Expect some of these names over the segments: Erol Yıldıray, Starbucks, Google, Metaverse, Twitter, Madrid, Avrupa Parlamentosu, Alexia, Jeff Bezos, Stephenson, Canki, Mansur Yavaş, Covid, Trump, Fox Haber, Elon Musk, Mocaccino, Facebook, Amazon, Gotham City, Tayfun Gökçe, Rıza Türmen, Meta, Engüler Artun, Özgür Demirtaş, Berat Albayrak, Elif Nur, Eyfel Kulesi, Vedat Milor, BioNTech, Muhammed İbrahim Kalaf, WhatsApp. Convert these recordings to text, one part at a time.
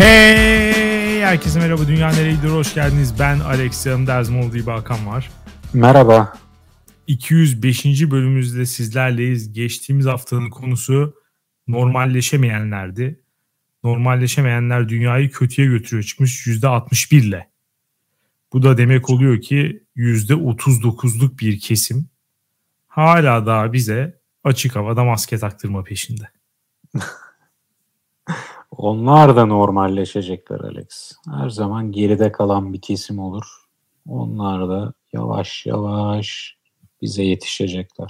Hey! Herkese merhaba. Dünya Nereydir? Hoş geldiniz. Ben Alexia. Yanımda Erzim olduğu bir Hakan var. Merhaba. 205. bölümümüzde sizlerleyiz. Geçtiğimiz haftanın konusu normalleşemeyenlerdi. Normalleşemeyenler dünyayı kötüye götürüyor çıkmış %61 ile. Bu da demek oluyor ki %39'luk bir kesim hala daha bize açık havada maske taktırma peşinde. Onlar da normalleşecekler Alex. Her zaman geride kalan bir kesim olur. Onlar da yavaş yavaş bize yetişecekler.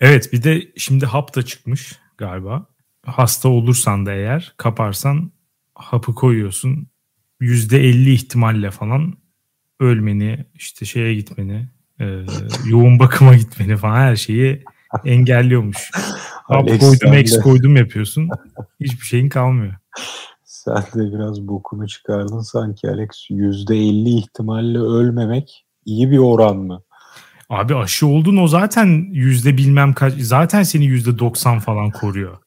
Evet, bir de şimdi hap da çıkmış galiba. Hasta olursan da eğer kaparsan hapı koyuyorsun. %50 ihtimalle falan ölmeni, işte şeye gitmeni, yoğun bakıma gitmeni falan her şeyi engelliyormuş. Hap koydum, eks koydum yapıyorsun. Hiçbir şeyin kalmıyor. Sen de biraz bokunu çıkardın sanki Alex. %50 ihtimalle ölmemek iyi bir oran mı? Abi aşı oldun, o zaten yüzde bilmem kaç, zaten seni %90 falan koruyor.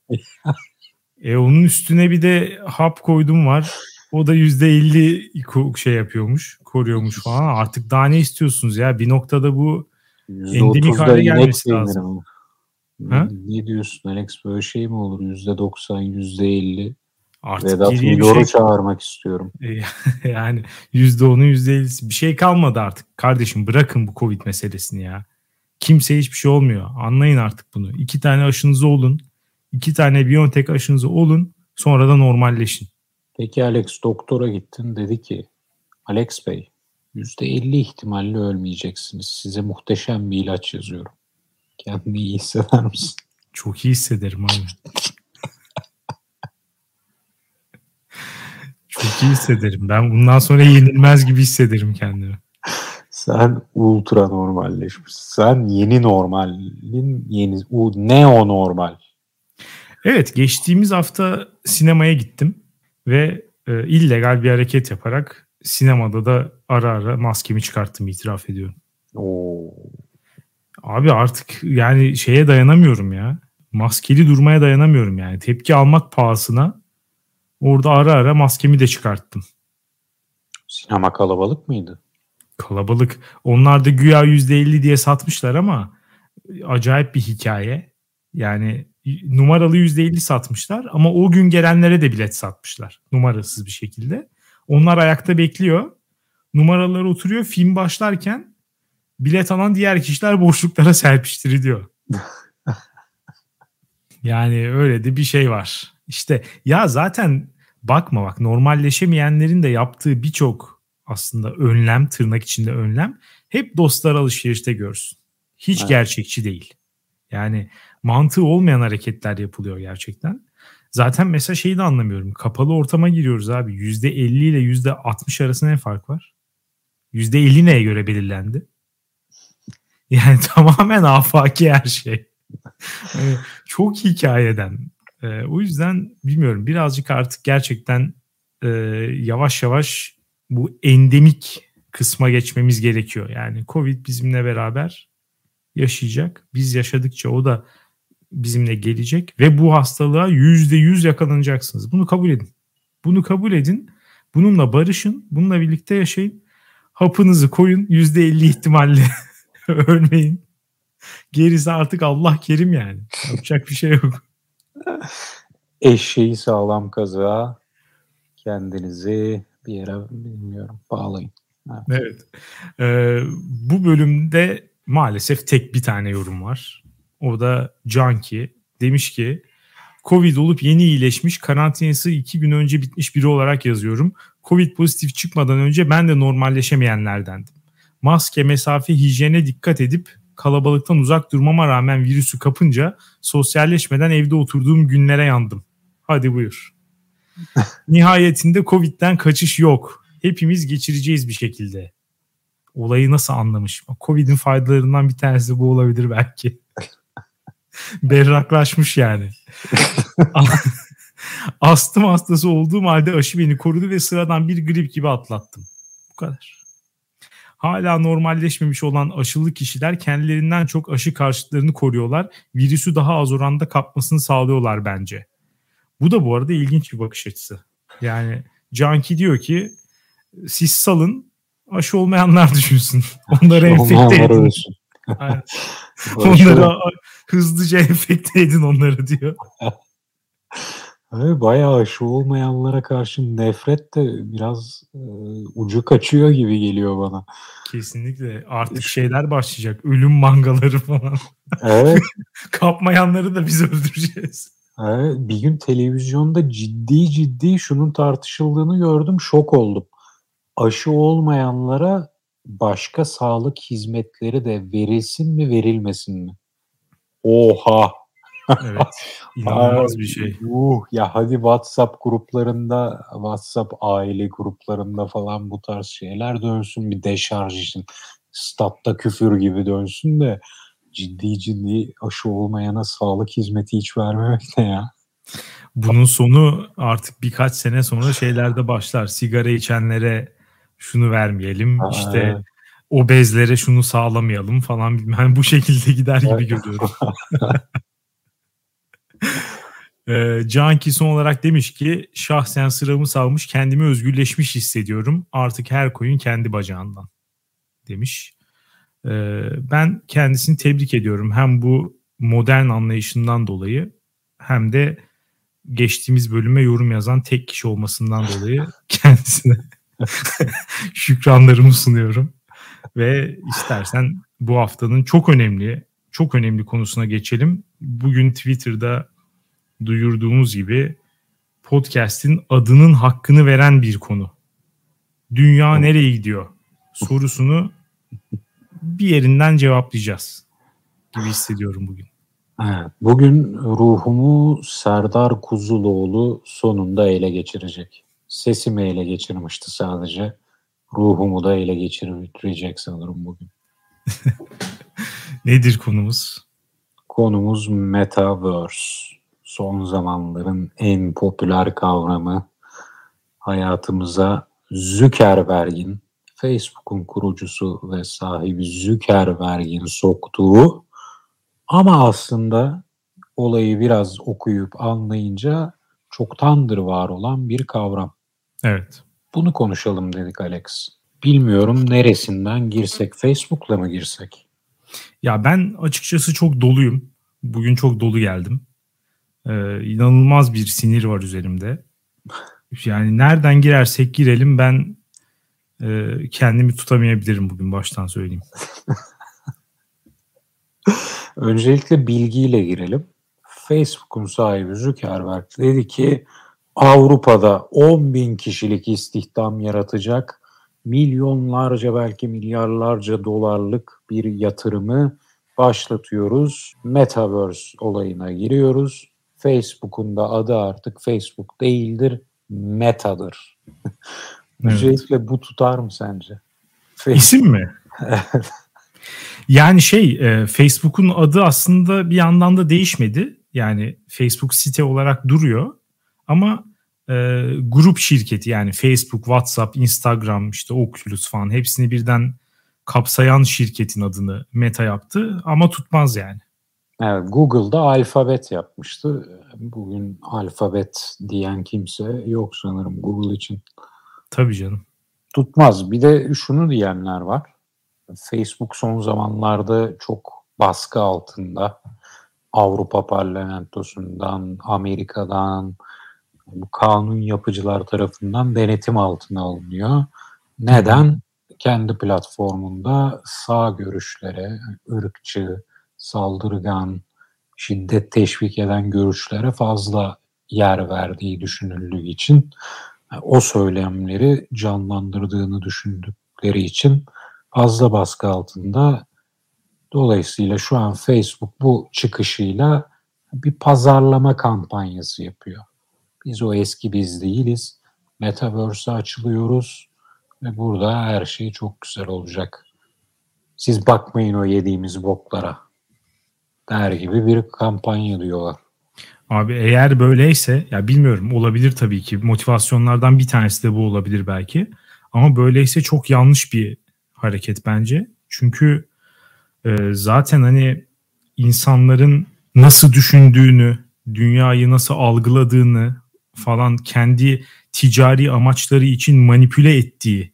Onun üstüne bir de hap koydum var. O da %50 şey yapıyormuş, koruyormuş falan. Artık daha ne istiyorsunuz ya? Bir noktada bu endemik hale gelmesi lazım. Ne diyorsun Alex, böyle şey mi olur? %90, %50. Artık Vedat Milor'u çağırmak istiyorum. Yani %10'u %50'si bir şey kalmadı artık. Kardeşim bırakın bu Covid meselesini ya. Kimseye hiçbir şey olmuyor. Anlayın artık bunu. 2 tane aşınızı olun. 2 tane BioNTech aşınızı olun. Sonra da normalleşin. Peki Alex, doktora gittin. Dedi ki Alex Bey %50 ihtimalle ölmeyeceksiniz. Size muhteşem bir ilaç yazıyorum. Kendini iyi hisseder misin? Çok iyi hissederim abi. Çok iyi hissederim. Ben bundan sonra yenilmez gibi hissederim kendimi. Sen ultra normalleşmişsin. Sen yeni normalin yeni, neo normal. Evet, geçtiğimiz hafta sinemaya gittim ve illegal bir hareket yaparak sinemada da ara ara maskemi çıkarttım, itiraf ediyorum. Oo. Abi artık yani şeye dayanamıyorum ya. Maskeli durmaya dayanamıyorum yani. Tepki almak pahasına orada ara ara maskemi de çıkarttım. Sinema kalabalık mıydı? Kalabalık. Onlar da güya %50 diye satmışlar ama acayip bir hikaye. Yani numaralı %50 satmışlar ama o gün gelenlere de bilet satmışlar. Numarasız bir şekilde. Onlar ayakta bekliyor. Numaraları oturuyor. Film başlarken bilet alan diğer kişiler boşluklara serpiştiriliyor. Yani öyle de bir şey var. İşte ya zaten bakma bak, normalleşemeyenlerin de yaptığı birçok aslında önlem, tırnak içinde önlem, hep dostlar alışverişte görsün. Hiç evet. Gerçekçi değil. Yani mantığı olmayan hareketler yapılıyor gerçekten. Zaten mesela şeyi de anlamıyorum. Kapalı ortama giriyoruz abi. %50 ile %60 arasında ne fark var? %50 neye göre belirlendi? Yani tamamen afaki her şey. Çok hikayeden. O yüzden bilmiyorum, birazcık artık gerçekten yavaş yavaş bu endemik kısma geçmemiz gerekiyor. Yani Covid bizimle beraber yaşayacak. Biz yaşadıkça o da bizimle gelecek ve bu hastalığa %100 yakalanacaksınız. Bunu kabul edin. Bunu kabul edin. Bununla barışın. Bununla birlikte yaşayın. Hapınızı koyun. %50 ihtimalle ölmeyin. Gerisi artık Allah kerim yani. Yapacak bir şey yok. Eşeği sağlam kazığa, kendinizi bir yere bilmiyorum bağlayın. Evet. Bu bölümde maalesef tek bir tane yorum var. O da Canki. Demiş ki Covid olup yeni iyileşmiş, karantinası 2 gün önce bitmiş biri olarak yazıyorum. Covid pozitif çıkmadan önce ben de normalleşemeyenlerdendim. Maske, mesafe, hijyene dikkat edip kalabalıktan uzak durmama rağmen virüsü kapınca sosyalleşmeden evde oturduğum günlere yandım. Hadi buyur. Nihayetinde Covid'den kaçış yok. Hepimiz geçireceğiz bir şekilde. Olayı nasıl anlamış? Covid'in faydalarından bir tanesi bu olabilir belki. Berraklaşmış yani. Astım hastası olduğum halde aşı beni korudu ve sıradan bir grip gibi atlattım. Bu kadar. Hala normalleşmemiş olan aşılı kişiler kendilerinden çok aşı karşıtlarını koruyorlar. Virüsü daha az oranda kapmasını sağlıyorlar bence. Bu da bu arada ilginç bir bakış açısı. Yani Canki diyor ki siz salın, aşı olmayanlar düşünsün. Onları enfekte edin. Onları hızlıca enfekte edin onları diyor. Bayağı aşı olmayanlara karşı nefret de biraz ucu kaçıyor gibi geliyor bana. Kesinlikle. Artık şeyler başlayacak. Ölüm mangaları falan. Evet. Kapmayanları da biz öldüreceğiz. Evet. Bir gün televizyonda ciddi şunun tartışıldığını gördüm. Şok oldum. Aşı olmayanlara başka sağlık hizmetleri de verilsin mi verilmesin mi? Oha! Evet, inanılmaz bir şey. Ya hadi WhatsApp gruplarında, WhatsApp aile gruplarında falan bu tarz şeyler dönsün, bir deşarj için statta küfür gibi dönsün de ciddi aşı olmayana sağlık hizmeti hiç vermemek ne ya? Bunun sonu artık birkaç sene sonra şeylerde başlar. Sigara içenlere şunu vermeyelim, işte obezlere şunu sağlamayalım falan, bilmem. Yani bu şekilde gider gibi görüyorum. Canki son olarak demiş ki şahsen sıramı salmış, kendimi özgürleşmiş hissediyorum. Artık her koyun kendi bacağından demiş. Ben kendisini tebrik ediyorum. Hem bu modern anlayışından dolayı hem de geçtiğimiz bölüme yorum yazan tek kişi olmasından dolayı kendisine şükranlarımı sunuyorum. Ve istersen bu haftanın çok önemli konusuna geçelim. Bugün Twitter'da duyurduğumuz gibi podcast'in adının hakkını veren bir konu. Dünya nereye gidiyor sorusunu bir yerinden cevaplayacağız gibi hissediyorum bugün. Evet, bugün ruhumu Serdar Kuzuloğlu sonunda ele geçirecek. Sesimi ele geçirmişti sadece. Ruhumu da ele geçirecek sanırım bugün. Nedir konumuz? Konumuz Metaverse. Son zamanların en popüler kavramı, hayatımıza Zuckerberg'in, Facebook'un kurucusu ve sahibi Zuckerberg'in soktuğu ama aslında olayı biraz okuyup anlayınca çoktandır var olan bir kavram. Evet. Bunu konuşalım dedik Alex. Bilmiyorum neresinden girsek, Facebook'la mı girsek? Ya ben açıkçası çok doluyum. Bugün çok dolu geldim. İnanılmaz bir sinir var üzerimde. Yani nereden girersek girelim ben kendimi tutamayabilirim bugün, baştan söyleyeyim. Öncelikle bilgiyle girelim. Facebook'un sahibi Zuckerberg dedi ki Avrupa'da 10.000 kişilik istihdam yaratacak milyonlarca, belki milyarlarca dolarlık bir yatırımı başlatıyoruz. Metaverse olayına giriyoruz. Facebook'un da adı artık Facebook değildir, Meta'dır. Evet. Özellikle bu tutar mı sence? İsim mi? Yani Facebook'un adı aslında bir yandan da değişmedi. Yani Facebook site olarak duruyor ama grup şirketi, yani Facebook, WhatsApp, Instagram, işte Oculus falan hepsini birden kapsayan şirketin adını Meta yaptı ama tutmaz yani. Evet, Google'da Alphabet yapmıştı. Bugün Alphabet diyen kimse yok sanırım Google için. Tabii canım. Tutmaz. Bir de şunu diyenler var. Facebook son zamanlarda çok baskı altında. Avrupa Parlamentosu'ndan, Amerika'dan, bu kanun yapıcılar tarafından denetim altına alınıyor. Neden? Kendi platformunda sağ görüşlere, ırkçı, saldırgan, şiddet teşvik eden görüşlere fazla yer verdiği düşünüldüğü için, o söylemleri canlandırdığını düşündükleri için fazla baskı altında. Dolayısıyla şu an Facebook bu çıkışıyla bir pazarlama kampanyası yapıyor. Biz o eski biz değiliz. Metaverse'e açılıyoruz ve burada her şey çok güzel olacak. Siz bakmayın o yediğimiz boklara der gibi bir kampanya diyorlar. Abi eğer böyleyse, ya bilmiyorum, olabilir tabii ki, motivasyonlardan bir tanesi de bu olabilir belki. Ama böyleyse çok yanlış bir hareket bence. Çünkü zaten hani insanların nasıl düşündüğünü, dünyayı nasıl algıladığını, falan kendi ticari amaçları için manipüle ettiği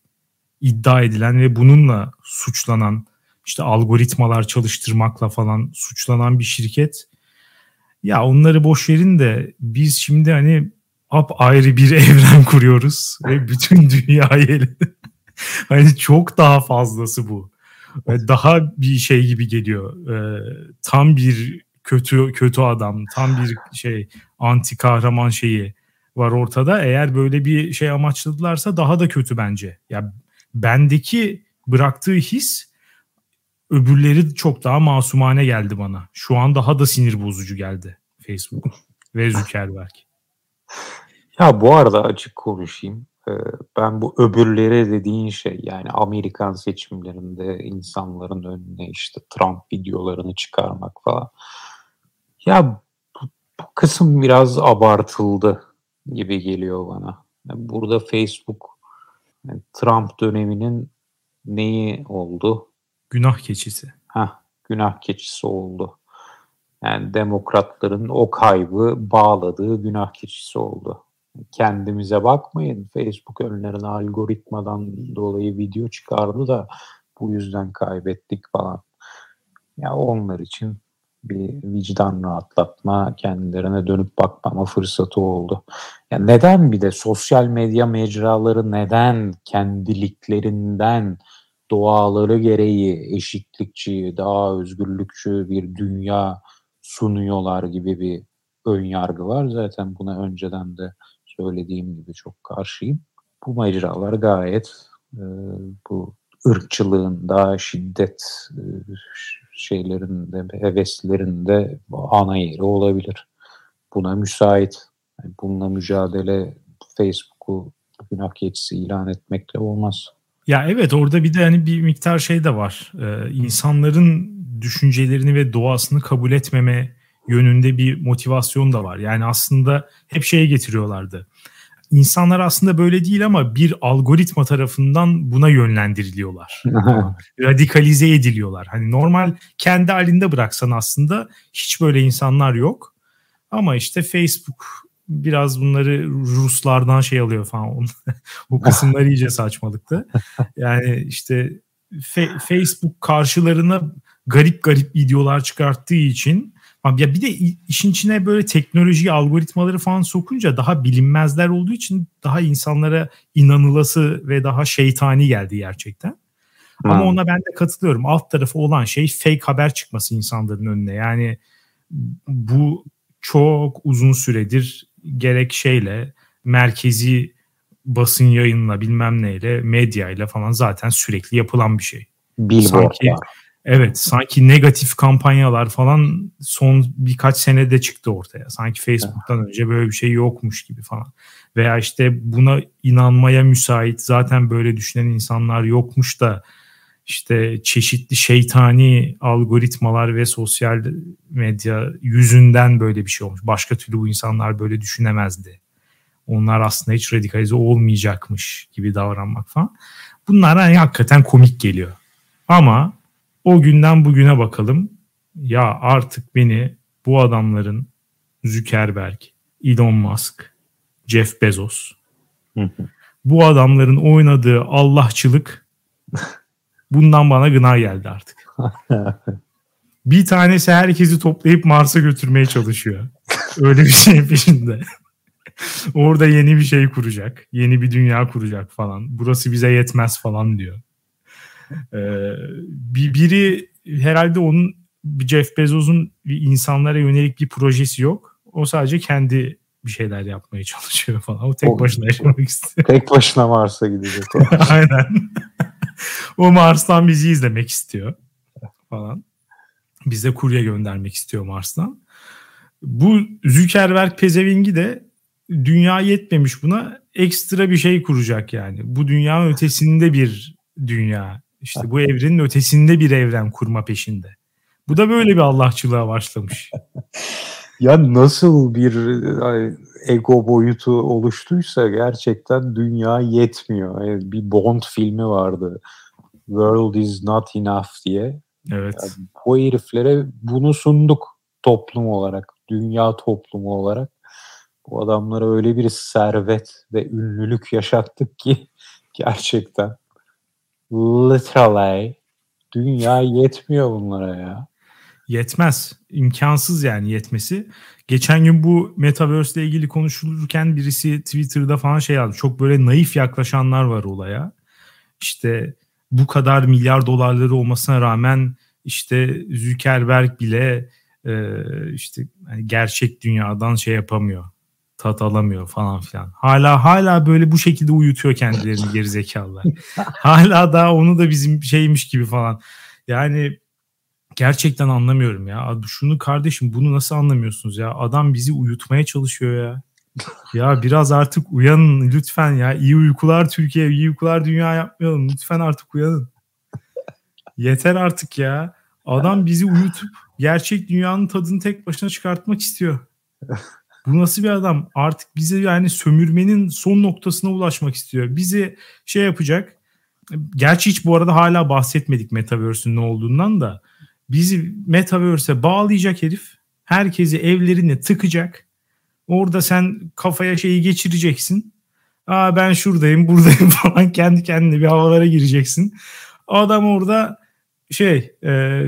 iddia edilen ve bununla suçlanan, işte algoritmalar çalıştırmakla falan suçlanan bir şirket. Ya onları boş verin de biz şimdi hani apayrı bir evren kuruyoruz ve bütün dünyayı hani çok daha fazlası bu. Daha bir şey gibi geliyor. Tam bir kötü adam, tam bir şey anti kahraman şeyi var ortada. Eğer böyle bir şey amaçladılarsa daha da kötü bence. Ya bendeki bıraktığı his öbürleri çok daha masumane geldi bana. Şu an daha da sinir bozucu geldi Facebook ve Zuckerberg. Ya bu arada açık konuşayım. Ben bu öbürlere dediğin şey, yani Amerikan seçimlerinde insanların önüne işte Trump videolarını çıkarmak falan. Ya bu kısım biraz abartıldı gibi geliyor bana. Burada Facebook Trump döneminin neyi oldu? Günah keçisi. Günah keçisi oldu. Yani demokratların o kaybı bağladığı günah keçisi oldu. Kendimize bakmayın. Facebook önlerine algoritmadan dolayı video çıkardı da bu yüzden kaybettik falan. Ya onlar için bir vicdan rahatlatma, kendilerine dönüp bakmama fırsatı oldu. Ya neden bir de sosyal medya mecraları neden kendiliklerinden doğaları gereği eşitlikçi, daha özgürlükçü bir dünya sunuyorlar gibi bir ön yargı var. Zaten buna önceden de söylediğim gibi çok karşıyım. Bu mecralar gayet bu ırkçılığında, şiddet şeylerinde, heveslerinde ana yeri olabilir. Buna müsait. Yani bununla mücadele Facebook'u günah keçisi ilan etmekle olmaz. Ya evet, orada bir de hani bir miktar şey de var. İnsanların düşüncelerini ve doğasını kabul etmeme yönünde bir motivasyon da var. Yani aslında hep şeye getiriyorlardı. İnsanlar aslında böyle değil ama bir algoritma tarafından buna yönlendiriliyorlar. Radikalize ediliyorlar. Hani normal kendi halinde bıraksan aslında hiç böyle insanlar yok. Ama işte Facebook biraz bunları Ruslardan şey alıyor falan. Bu kısımlar iyice saçmalıktı. Yani işte Facebook karşılarına garip videolar çıkarttığı için, ya bir de işin içine böyle teknoloji, algoritmaları falan sokunca daha bilinmezler olduğu için daha insanlara inanılası ve daha şeytani geldi gerçekten. Ama ona ben de katılıyorum. Alt tarafı olan şey fake haber çıkması insanların önüne. Yani bu çok uzun süredir gerek şeyle, merkezi basın yayınla, bilmem neyle, medyayla falan zaten sürekli yapılan bir şey. Billboardlar. Evet, sanki negatif kampanyalar falan son birkaç senede çıktı ortaya. Sanki Facebook'tan önce böyle bir şey yokmuş gibi falan. Veya işte buna inanmaya müsait, zaten böyle düşünen insanlar yokmuş da işte çeşitli şeytani algoritmalar ve sosyal medya yüzünden böyle bir şey olmuş. Başka türlü bu insanlar böyle düşünemezdi. Onlar aslında hiç radikalize olmayacakmış gibi davranmak falan. Bunlar hani hakikaten komik geliyor. Ama o günden bugüne bakalım. Ya artık beni bu adamların Zuckerberg, Elon Musk, Jeff Bezos, bu adamların oynadığı Allahçılık bundan bana gına geldi artık. Bir tanesi herkesi toplayıp Mars'a götürmeye çalışıyor. Öyle bir şeyin peşinde. Orada yeni bir şey kuracak. Yeni bir dünya kuracak falan. Burası bize yetmez falan diyor. Biri herhalde onun, Jeff Bezos'un insanlara yönelik bir projesi yok. O sadece kendi bir şeyler yapmaya çalışıyor falan. O tek başına yaşamak istiyor. Tek başına Mars'a gidecek. Aynen. O Mars'tan bizi izlemek istiyor falan. Bize kurye göndermek istiyor Mars'tan. Bu Zuckerberg pezevengi de dünya yetmemiş buna. Ekstra bir şey kuracak yani. Bu dünyanın ötesinde bir dünya. İşte bu evrenin ötesinde bir evren kurma peşinde. Bu da böyle bir Allahçılığa başlamış. Ya nasıl bir ego boyutu oluştuysa gerçekten dünya yetmiyor. Bir Bond filmi vardı. World is not enough diye. Evet. Yani bu heriflere bunu sunduk toplum olarak. Dünya toplumu olarak. O adamlara öyle bir servet ve ünlülük yaşattık ki gerçekten literally dünya yetmiyor bunlara ya. Yetmez. İmkansız yani yetmesi. Geçen gün bu Metaverse ile ilgili konuşulurken birisi Twitter'da falan şey yazdı. Çok böyle naif yaklaşanlar var olaya. İşte bu kadar milyar dolarları olmasına rağmen işte Zuckerberg bile işte gerçek dünyadan şey yapamıyor. Tat alamıyor falan filan. Hala böyle bu şekilde uyutuyor kendilerini gerizekalılar. Hala daha onu da bizim şeymiş gibi falan. Yani gerçekten anlamıyorum ya. Şunu kardeşim, bunu nasıl anlamıyorsunuz ya? Adam bizi uyutmaya çalışıyor ya. Ya biraz artık uyanın lütfen ya. İyi uykular Türkiye, iyi uykular dünya yapmayalım. Lütfen artık uyanın. Yeter artık ya. Adam bizi uyutup gerçek dünyanın tadını tek başına çıkartmak istiyor. Bu nasıl bir adam? Artık bizi yani sömürmenin son noktasına ulaşmak istiyor. Bizi şey yapacak. Gerçi hiç bu arada hala bahsetmedik Metaverse'ün ne olduğundan da. Bizi Metaverse'e bağlayacak herif. Herkesi evlerine tıkacak. Orada sen kafaya şeyi geçireceksin. Aa ben şuradayım buradayım falan kendi kendine bir havalara gireceksin. Adam orada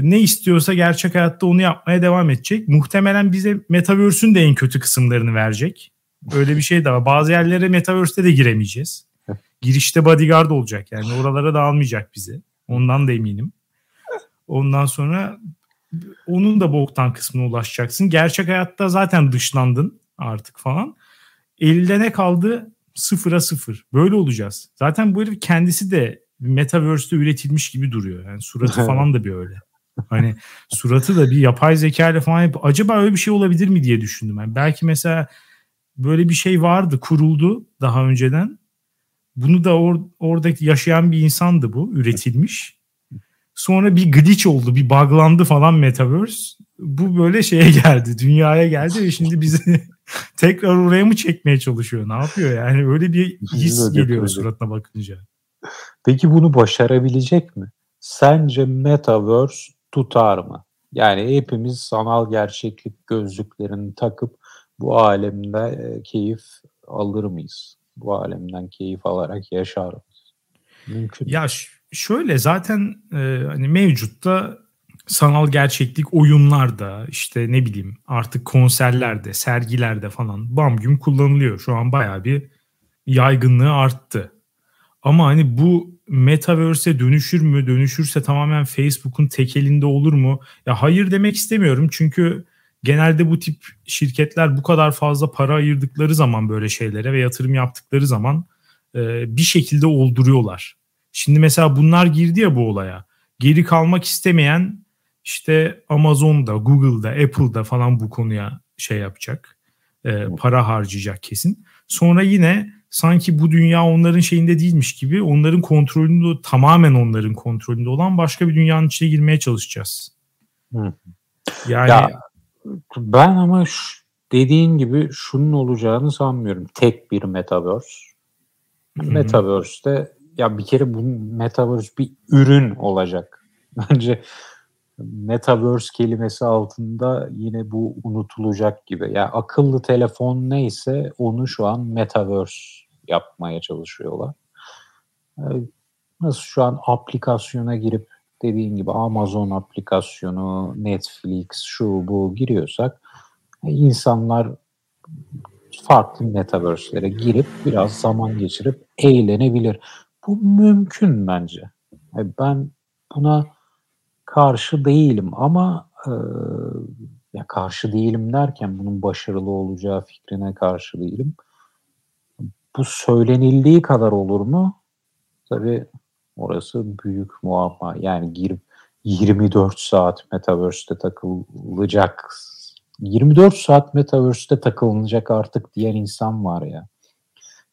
ne istiyorsa gerçek hayatta onu yapmaya devam edecek. Muhtemelen bize Metaverse'ün de en kötü kısımlarını verecek. Öyle bir şey de var. Bazı yerlere Metaverse'de de giremeyeceğiz. Girişte bodyguard olacak yani. Oralara da almayacak bizi. Ondan da eminim. Ondan sonra onun da boktan kısmına ulaşacaksın. Gerçek hayatta zaten dışlandın artık falan. Elde ne kaldı? 0-0. Böyle olacağız. Zaten bu herif kendisi de Metaverse'de üretilmiş gibi duruyor. Yani suratı falan da bir öyle. Hani suratı da bir yapay zeka ile falan acaba öyle bir şey olabilir mi diye düşündüm. Yani belki mesela böyle bir şey vardı, kuruldu daha önceden. Bunu da oradaki yaşayan bir insandı bu, üretilmiş. Sonra bir glitch oldu, bir buglandı falan Metaverse. Bu böyle şeye geldi, dünyaya geldi ve şimdi bizi tekrar oraya mı çekmeye çalışıyor? Ne yapıyor yani? Öyle bir his geliyor suratına bakınca. Peki bunu başarabilecek mi? Sence Metaverse tutar mı? Yani hepimiz sanal gerçeklik gözlüklerini takıp bu alemde keyif alır mıyız? Bu alemden keyif alarak yaşar mıyız? Mümkün. Ya şöyle zaten hani mevcutta sanal gerçeklik oyunlarda işte ne bileyim artık konserlerde, sergilerde falan bam güm kullanılıyor. Şu an bayağı bir yaygınlığı arttı. Ama hani bu Metaverse'e dönüşür mü? Dönüşürse tamamen Facebook'un tek elinde olur mu? Ya hayır demek istemiyorum çünkü genelde bu tip şirketler bu kadar fazla para ayırdıkları zaman böyle şeylere ve yatırım yaptıkları zaman bir şekilde olduruyorlar. Şimdi mesela bunlar girdi ya bu olaya. Geri kalmak istemeyen işte Amazon'da, Google'da, Apple'da falan bu konuya şey yapacak. Para harcayacak kesin. Sonra yine sanki bu dünya onların şeyinde değilmiş gibi onların kontrolünde, tamamen onların kontrolünde olan başka bir dünyanın içine girmeye çalışacağız. Yani ya, ben ama dediğin gibi şunun olacağını sanmıyorum. Tek bir Metaverse. Metaverse'de ya bir kere bu Metaverse bir ürün olacak. Bence Metaverse kelimesi altında yine bu unutulacak gibi. Ya yani akıllı telefon neyse onu şu an Metaverse yapmaya çalışıyorlar. Yani nasıl şu an aplikasyona girip dediğin gibi Amazon aplikasyonu, Netflix, şu bu giriyorsak insanlar farklı Metaverse'lere girip biraz zaman geçirip eğlenebilir. Bu mümkün bence. Yani ben buna karşı değilim ama ya karşı değilim derken bunun başarılı olacağı fikrine karşı değilim. Bu söylenildiği kadar olur mu? Tabii orası büyük muamma. Yani girip 24 saat Metaverse'de takılacak. 24 saat Metaverse'de takılınacak artık diyen insan var ya.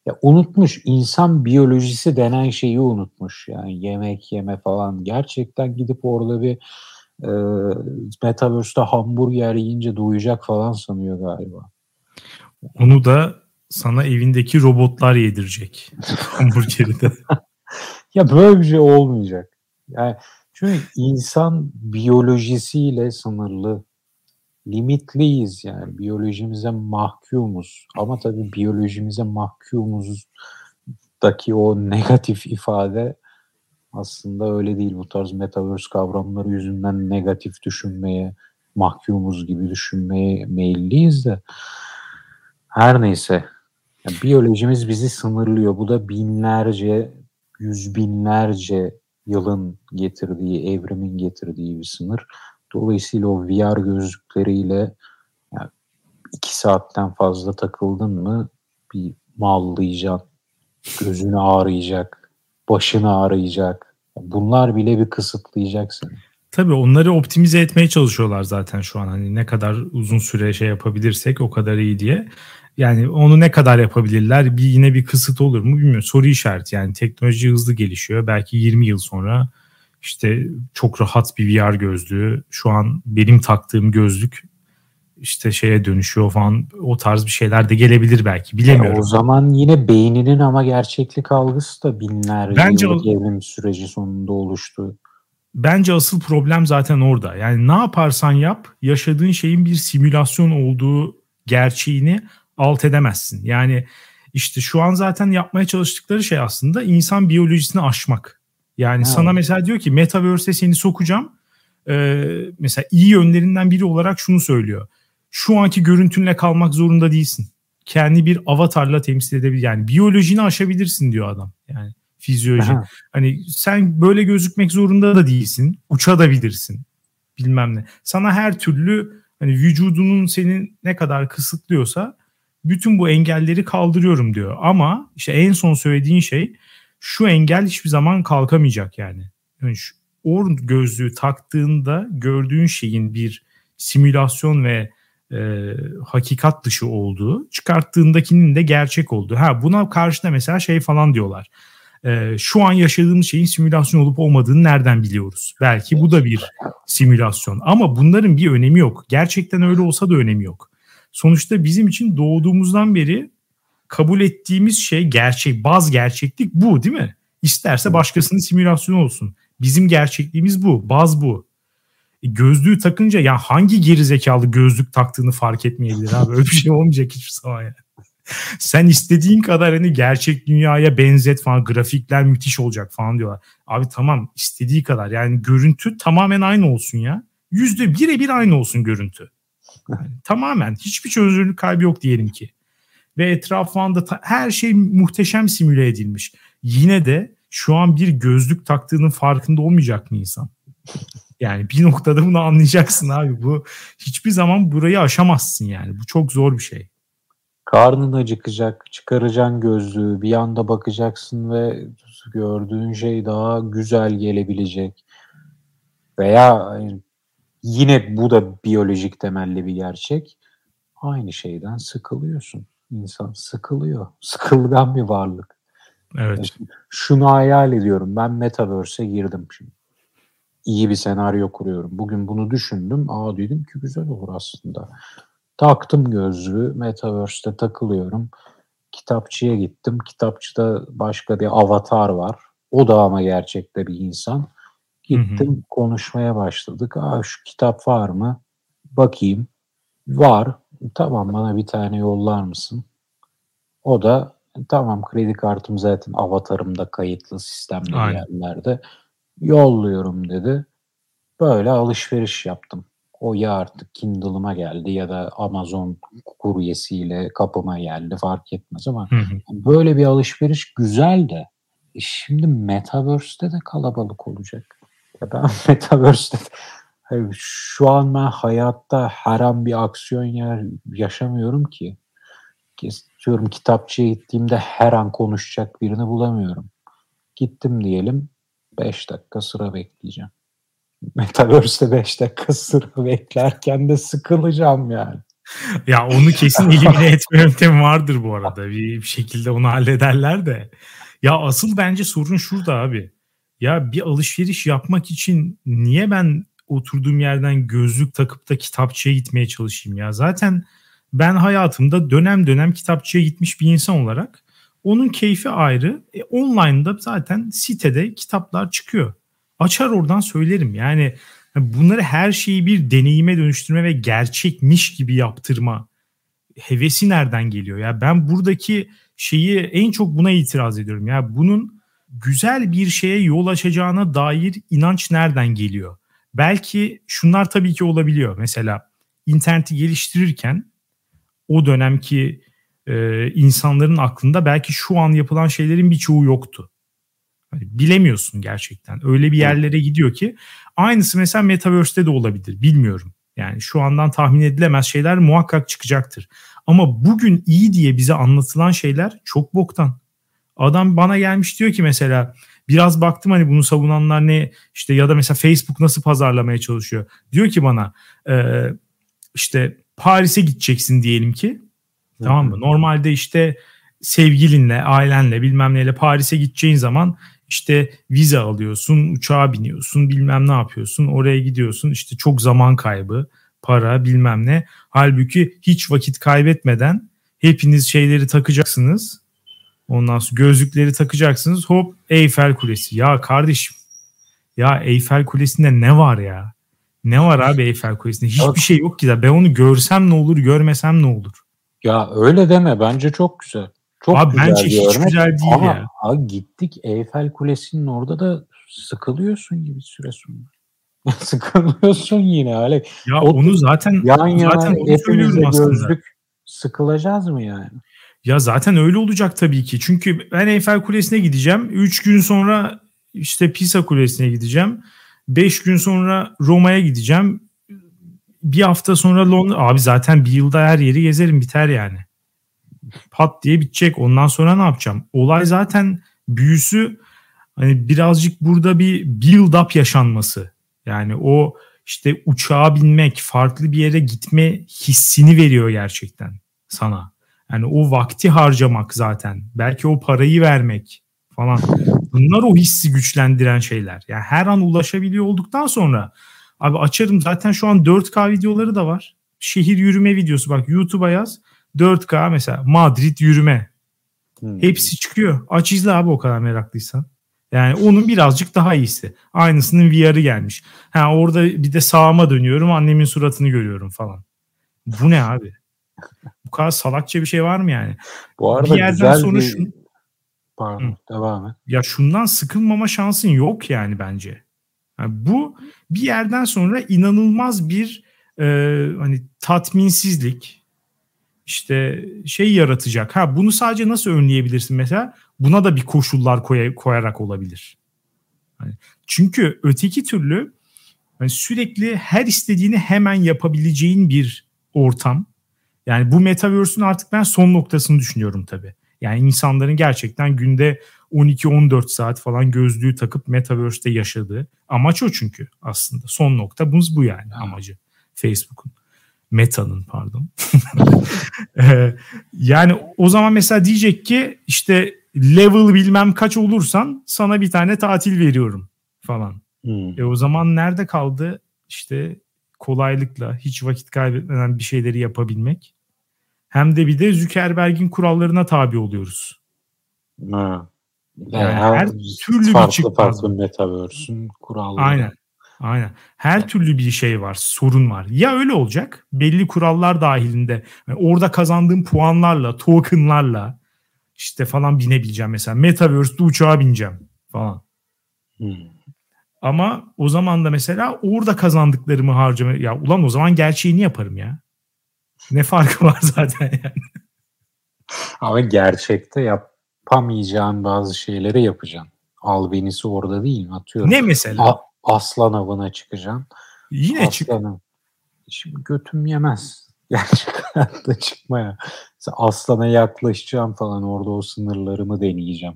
Ya unutmuş. İnsan biyolojisi denen şeyi unutmuş. Yani yemek yeme falan. Gerçekten gidip orada bir Metaverse'de hamburger yiyince doyacak falan sanıyor galiba. Onu da sana evindeki robotlar yedirecek. Hamburgeri de. Ya böyle bir şey olmayacak. Yani çünkü insan biyolojisiyle sınırlı. limitliyiz yani. Biyolojimize mahkumuz. Ama tabii biyolojimize mahkumumuzdaki o negatif ifade aslında öyle değil. Bu tarz metaverse kavramları yüzünden negatif düşünmeye, mahkumuz gibi düşünmeye meyilliyiz de. Her neyse. Yani biyolojimiz bizi sınırlıyor. Bu da binlerce, yüz binlerce yılın getirdiği, evrimin getirdiği bir sınır. Dolayısıyla o VR gözlükleriyle yani 2 saatten fazla takıldın mı bir mallayacaksın, gözünü ağrıyacak, başını ağrıyacak. Bunlar bile bir kısıtlayacak seni. Tabii onları optimize etmeye çalışıyorlar zaten şu an. Hani ne kadar uzun süre şey yapabilirsek o kadar iyi diye. Yani onu ne kadar yapabilirler? Yine bir kısıt olur mu bilmiyorum. Soru işareti yani. Teknoloji hızlı gelişiyor. Belki 20 yıl sonra işte çok rahat bir VR gözlüğü. Şu an benim taktığım gözlük işte şeye dönüşüyor falan. O tarz bir şeyler de gelebilir belki. Bilemiyorum. O zaman yine beyninin ama gerçeklik algısı da binlerce yıllık evrim süreci sonunda oluştu. Bence asıl problem zaten orada. Yani ne yaparsan yap, yaşadığın şeyin bir simülasyon olduğu gerçeğini alt edemezsin. Yani işte şu an zaten yapmaya çalıştıkları şey aslında insan biyolojisini aşmak. Yani sana mesela diyor ki Metaverse'e seni sokacağım. Mesela iyi yönlerinden biri olarak şunu söylüyor. Şu anki görüntünle kalmak zorunda değilsin. Kendi bir avatarla temsil edebilir. Yani biyolojini aşabilirsin diyor adam. Yani fizyoloji. Aha. Hani sen böyle gözükmek zorunda da değilsin. Uçabilirsin. Bilmem ne. Sana her türlü hani vücudunun seni ne kadar kısıtlıyorsa bütün bu engelleri kaldırıyorum diyor. Ama işte en son söylediğin şey şu engel hiçbir zaman kalkamayacak yani. Yani o gözlüğü taktığında gördüğün şeyin bir simülasyon ve hakikat dışı olduğu, çıkarttığındakinin de gerçek olduğu. Buna karşı da mesela şey falan diyorlar. Şu an yaşadığımız şeyin simülasyon olup olmadığını nereden biliyoruz? Belki bu da bir simülasyon. Ama bunların bir önemi yok. Gerçekten öyle olsa da önemi yok. Sonuçta bizim için doğduğumuzdan beri kabul ettiğimiz şey gerçek, baz gerçeklik bu değil mi? İsterse başkasının simülasyonu olsun. Bizim gerçekliğimiz bu, baz bu. Gözlüğü takınca ya hangi gerizekalı gözlük taktığını fark etmeyebilir abi. Öyle bir şey olmayacak hiçbir zaman yani. Sen istediğin kadar hani gerçek dünyaya benzet falan, grafikler müthiş olacak falan diyorlar. Abi tamam istediği kadar yani görüntü tamamen aynı olsun ya. %1'e 1 aynı olsun görüntü. Yani tamamen hiçbir çözünürlük kaybı yok diyelim ki. Ve etrafında her şey muhteşem simüle edilmiş. Yine de şu an bir gözlük taktığının farkında olmayacak mı insan? Yani bir noktada bunu anlayacaksın abi. Bu hiçbir zaman burayı aşamazsın yani. Bu çok zor bir şey. Karnın acıkacak, çıkaracaksın gözlüğü, bir anda bakacaksın ve gördüğün şey daha güzel gelebilecek. Veya yine bu da biyolojik temelli bir gerçek. Aynı şeyden sıkılıyorsun. İnsan sıkılıyor. Sıkılgan bir varlık. Evet. Yani şunu hayal ediyorum. Ben Metaverse'e girdim şimdi. İyi bir senaryo kuruyorum. Bugün bunu düşündüm. Dedim ki güzel olur aslında. Taktım gözlüğü. Metaverse'te takılıyorum. Kitapçıya gittim. Kitapçıda başka bir avatar var. O da ama gerçekte bir insan. Gittim, konuşmaya başladık. Şu kitap var mı? Bakayım. Var. Tamam, bana bir tane yollar mısın? O da tamam, kredi kartım zaten avatarımda kayıtlı sistemde yerlerde. Yolluyorum dedi. Böyle alışveriş yaptım. O ya artık Kindle'ıma geldi ya da Amazon kuryesiyle kapıma geldi, fark etmez ama böyle bir alışveriş güzel de şimdi Metaverse'de de kalabalık olacak. Ya ben Metaverse'de şu an ben hayatta her an bir aksiyon yaşamıyorum ki. Diyorum kitapçıya gittiğimde her an konuşacak birini bulamıyorum. Gittim diyelim 5 dakika sıra bekleyeceğim. Metaverse'de 5 dakika sıra beklerken de sıkılacağım yani. Ya onu kesin elimine etme yöntemi vardır bu arada. Bir şekilde onu hallederler de. Ya asıl bence sorun şurada abi. Ya bir alışveriş yapmak için niye ben oturduğum yerden gözlük takıp da kitapçıya gitmeye çalışayım ya? Zaten ben hayatımda dönem dönem kitapçıya gitmiş bir insan olarak onun keyfi ayrı. Online'da zaten sitede kitaplar çıkıyor. Açar oradan söylerim yani bunları her şeyi bir deneyime dönüştürme ve gerçekmiş gibi yaptırma hevesi nereden geliyor? Ya ben buradaki şeyi en çok buna itiraz ediyorum. Ya bunun güzel bir şeye yol açacağına dair inanç nereden geliyor? Belki şunlar tabii ki olabiliyor. Mesela interneti geliştirirken o dönemki insanların aklında belki şu an yapılan şeylerin birçoğu yoktu. Bilemiyorsun gerçekten. Öyle bir yerlere gidiyor ki aynısı mesela Metaverse'de de olabilir. Bilmiyorum. Yani şu andan tahmin edilemez şeyler muhakkak çıkacaktır. Ama bugün iyi diye bize anlatılan şeyler çok boktan. Adam bana gelmiş diyor ki mesela biraz baktım hani bunu savunanlar ne işte ya da mesela Facebook nasıl pazarlamaya çalışıyor. Diyor ki bana işte Paris'e gideceksin diyelim ki. Tamam mı? Normalde işte sevgilinle, ailenle bilmem neyle Paris'e gideceğin zaman işte vize alıyorsun, uçağa biniyorsun, bilmem ne yapıyorsun, oraya gidiyorsun. İşte çok zaman kaybı, para bilmem ne. Halbuki hiç vakit kaybetmeden hepiniz şeyleri takacaksınız. Ondan sonra gözlükleri takacaksınız. Hop Eyfel Kulesi. Ya kardeşim, ya Eyfel Kulesi'nde ne var ya? Ne var abi Eyfel Kulesi'nde? Hiçbir şey yok ki de. Ben onu görsem ne olur, görmesem ne olur? Ya öyle deme. Bence çok güzel. Çok abi güzel bence hiç örnek. Güzel değil ama, ya. Abi gittik Eyfel Kulesi'nin orada da sıkılıyorsun gibi süre sonra. Sıkılıyorsun yine öyle. Ya onu zaten onu söylüyorum aslında. Gözlük sıkılacağız mı yani? Ya zaten öyle olacak tabii ki. Çünkü ben Eyfel Kulesi'ne gideceğim. 3 gün sonra işte Pisa Kulesi'ne gideceğim. 5 gün sonra Roma'ya gideceğim. Bir hafta sonra Londra. Abi zaten bir yılda her yeri gezerim biter yani. Pat diye bitecek. Ondan sonra ne yapacağım? Olay zaten büyüsü hani birazcık burada bir build up yaşanması. Yani o işte uçağa binmek, farklı bir yere gitme hissini veriyor gerçekten sana. Yani o vakti harcamak zaten. Belki o parayı vermek falan. Bunlar o hissi güçlendiren şeyler. Yani her an ulaşabiliyor olduktan sonra abi açarım zaten şu an 4K videoları da var. Şehir yürüme videosu bak YouTube'a yaz. 4K mesela Madrid yürüme. Hepsi çıkıyor. Aç izle abi o kadar meraklıysan. Yani onun birazcık daha iyisi. Aynısının VR'ı gelmiş. Ha orada bir de sağıma dönüyorum annemin suratını görüyorum falan. Bu ne abi? Bu kadar salakça bir şey var mı yani? Bu arada bir yerden sonra Pardon, devam et. Ya şundan sıkılmama şansın yok yani bence. Yani bu bir yerden sonra inanılmaz bir hani tatminsizlik işte şey yaratacak. Ha bunu sadece nasıl önleyebilirsin mesela? Buna da bir koşullar koyarak olabilir. Yani çünkü öteki türlü yani sürekli her istediğini hemen yapabileceğin bir ortam. Yani bu Metaverse'ün artık ben son noktasını düşünüyorum tabii. Yani insanların gerçekten günde 12-14 saat falan gözlüğü takıp Metaverse'te yaşadığı amaç o çünkü aslında. Son nokta bu yani amacı. Facebook'un. Meta'nın pardon. Yani o zaman mesela diyecek ki işte level bilmem kaç olursan sana bir tane tatil veriyorum falan. O zaman nerede kaldı işte kolaylıkla hiç vakit kaybetmeden bir şeyleri yapabilmek. Hem de bir de Zuckerberg'in kurallarına tabi oluyoruz. Ha. Yani her türlü bir çıkmaz. Farklı Metaverse'ün kuralları. Aynen. Her türlü bir şey var, sorun var. Ya öyle olacak, belli kurallar dahilinde. Yani orada kazandığım puanlarla, tokenlarla işte falan binebileceğim mesela. Metaverse'de uçağa bineceğim falan. Ama o zaman da mesela orada kazandıklarımı harcamaya... Ya ulan o zaman gerçeğini yaparım ya. Ne farkı var zaten yani. Ama gerçekte yapamayacağın bazı şeyleri yapacaksın. Albenisi orada değil mi? Atıyorum. Ne mesela? Aslan avına çıkacaksın. Yine çıkacaksın. Şimdi götüm yemez. Gerçekten de çıkmaya. Mesela aslana yaklaşacağım falan. Orada o sınırlarımı deneyeceğim.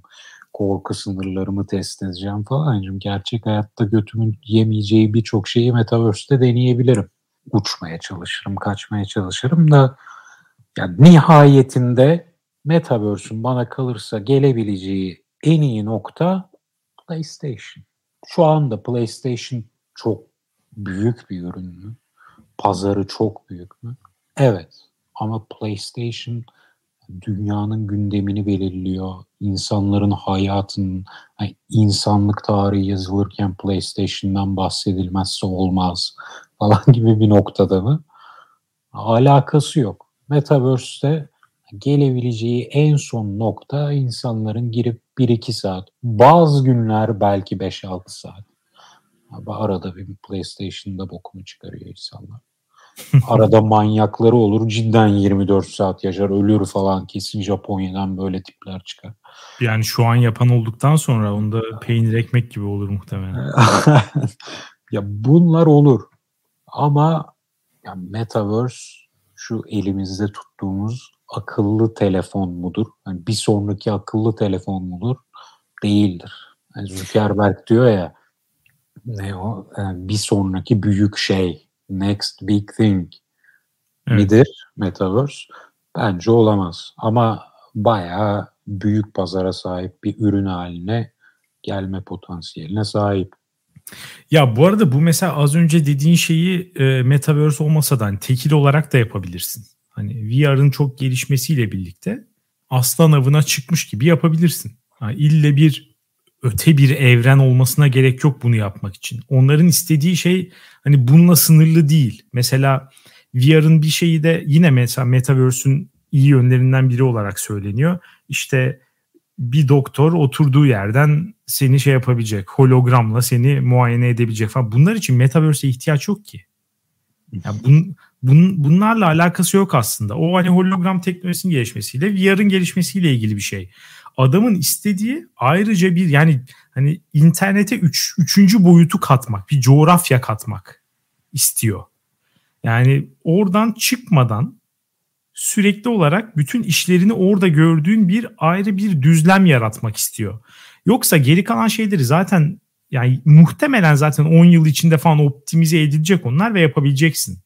Korku sınırlarımı test edeceğim falan. Şimdi gerçek hayatta götümün yemeyeceği birçok şeyi Metaverse'de deneyebilirim. Uçmaya çalışırım, kaçmaya çalışırım da yani nihayetinde Metaverse'ün bana kalırsa gelebileceği en iyi nokta PlayStation. Şu anda PlayStation çok büyük bir ürün mü? Pazarı çok büyük mü? Evet. Ama PlayStation dünyanın gündemini belirliyor. İnsanların hayatının, yani insanlık tarihi yazılırken PlayStation'dan bahsedilmezse olmaz falan gibi bir noktada mı? Alakası yok. Metaverse'te gelebileceği en son nokta insanların girip 1-2 saat, bazı günler belki 5-6 saat. Arada bir PlayStation'da bokunu çıkarıyor insanlar. Arada manyakları olur, cidden 24 saat yaşar, ölür falan, kesin Japonya'dan böyle tipler çıkar. Yani şu an yapan olduktan sonra onda peynir ekmek gibi olur muhtemelen. Ya bunlar olur. Ama ya Metaverse şu elimizde tuttuğumuz akıllı telefon mudur? Yani bir sonraki akıllı telefon mudur? Değildir. Yani Zuckerberg diyor ya, ne o? Yani bir sonraki büyük şey. Next big thing. Evet. Midir Metaverse? Bence olamaz. Ama bayağı büyük pazara sahip bir ürün haline gelme potansiyeline sahip. Ya bu arada bu mesela az önce dediğin şeyi Metaverse olmasa da hani tekil olarak da yapabilirsin. Hani VR'ın çok gelişmesiyle birlikte aslan avına çıkmış gibi yapabilirsin. Yani ille bir öte bir evren olmasına gerek yok bunu yapmak için. Onların istediği şey hani bununla sınırlı değil. Mesela VR'ın bir şeyi de yine mesela Metaverse'ün iyi yönlerinden biri olarak söyleniyor. İşte bir doktor oturduğu yerden seni şey yapabilecek, hologramla seni muayene edebilecek falan. Bunlar için Metaverse'e ihtiyaç yok ki. Yani bunlarla alakası yok aslında. O hani hologram teknolojisinin gelişmesiyle, VR'ın gelişmesiyle ilgili bir şey. Adamın istediği ayrıca bir yani hani internete üçüncü boyutu katmak, bir coğrafya katmak istiyor. Yani oradan çıkmadan sürekli olarak bütün işlerini orada gördüğün bir ayrı bir düzlem yaratmak istiyor. Yoksa geri kalan şeyleri zaten yani muhtemelen zaten 10 yıl içinde falan optimize edilecek onlar ve yapabileceksin.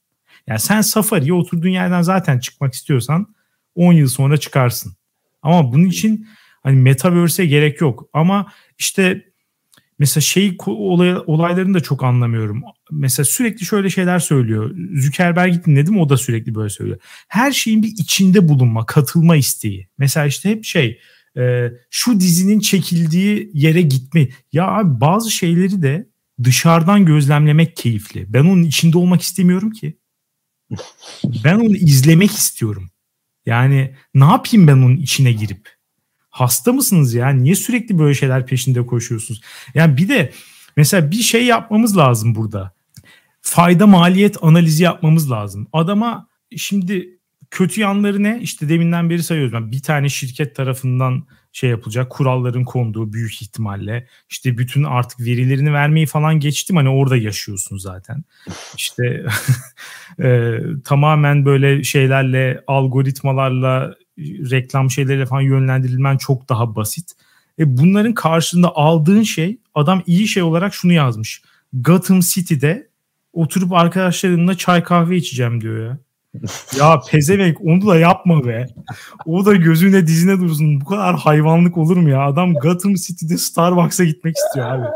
Yani sen Safari'ye oturduğun yerden zaten çıkmak istiyorsan 10 yıl sonra çıkarsın. Ama bunun için hani Metaverse'e gerek yok. Ama işte mesela olaylarını da çok anlamıyorum. Mesela sürekli şöyle şeyler söylüyor. Zuckerberg'i dinledim, o da sürekli böyle söylüyor. Her şeyin bir içinde bulunma, katılma isteği. Mesela işte hep şu dizinin çekildiği yere gitme. Ya abi bazı şeyleri de dışarıdan gözlemlemek keyifli. Ben onun içinde olmak istemiyorum ki. Ben onu izlemek istiyorum. Yani ne yapayım ben onun içine girip? Hasta mısınız ya? Niye sürekli böyle şeyler peşinde koşuyorsunuz? Yani bir de mesela bir şey yapmamız lazım burada. Fayda maliyet analizi yapmamız lazım. Adama şimdi kötü yanları ne? İşte deminden beri sayıyoruz. Yani bir tane şirket tarafından şey yapılacak. Kuralların konduğu büyük ihtimalle. İşte bütün artık verilerini vermeyi falan geçtim. Hani orada yaşıyorsun zaten. İşte tamamen böyle şeylerle, algoritmalarla, reklam şeyleriyle falan yönlendirilmen çok daha basit. Bunların karşılığında aldığın şey, adam iyi şey olarak şunu yazmış. Gotham City'de oturup arkadaşlarınla çay kahve içeceğim diyor ya. Ya pezevenk, onu da yapma be. O da gözüne dizine dursun. Bu kadar hayvanlık olur mu ya? Adam Gotham City'de Starbucks'a gitmek istiyor abi.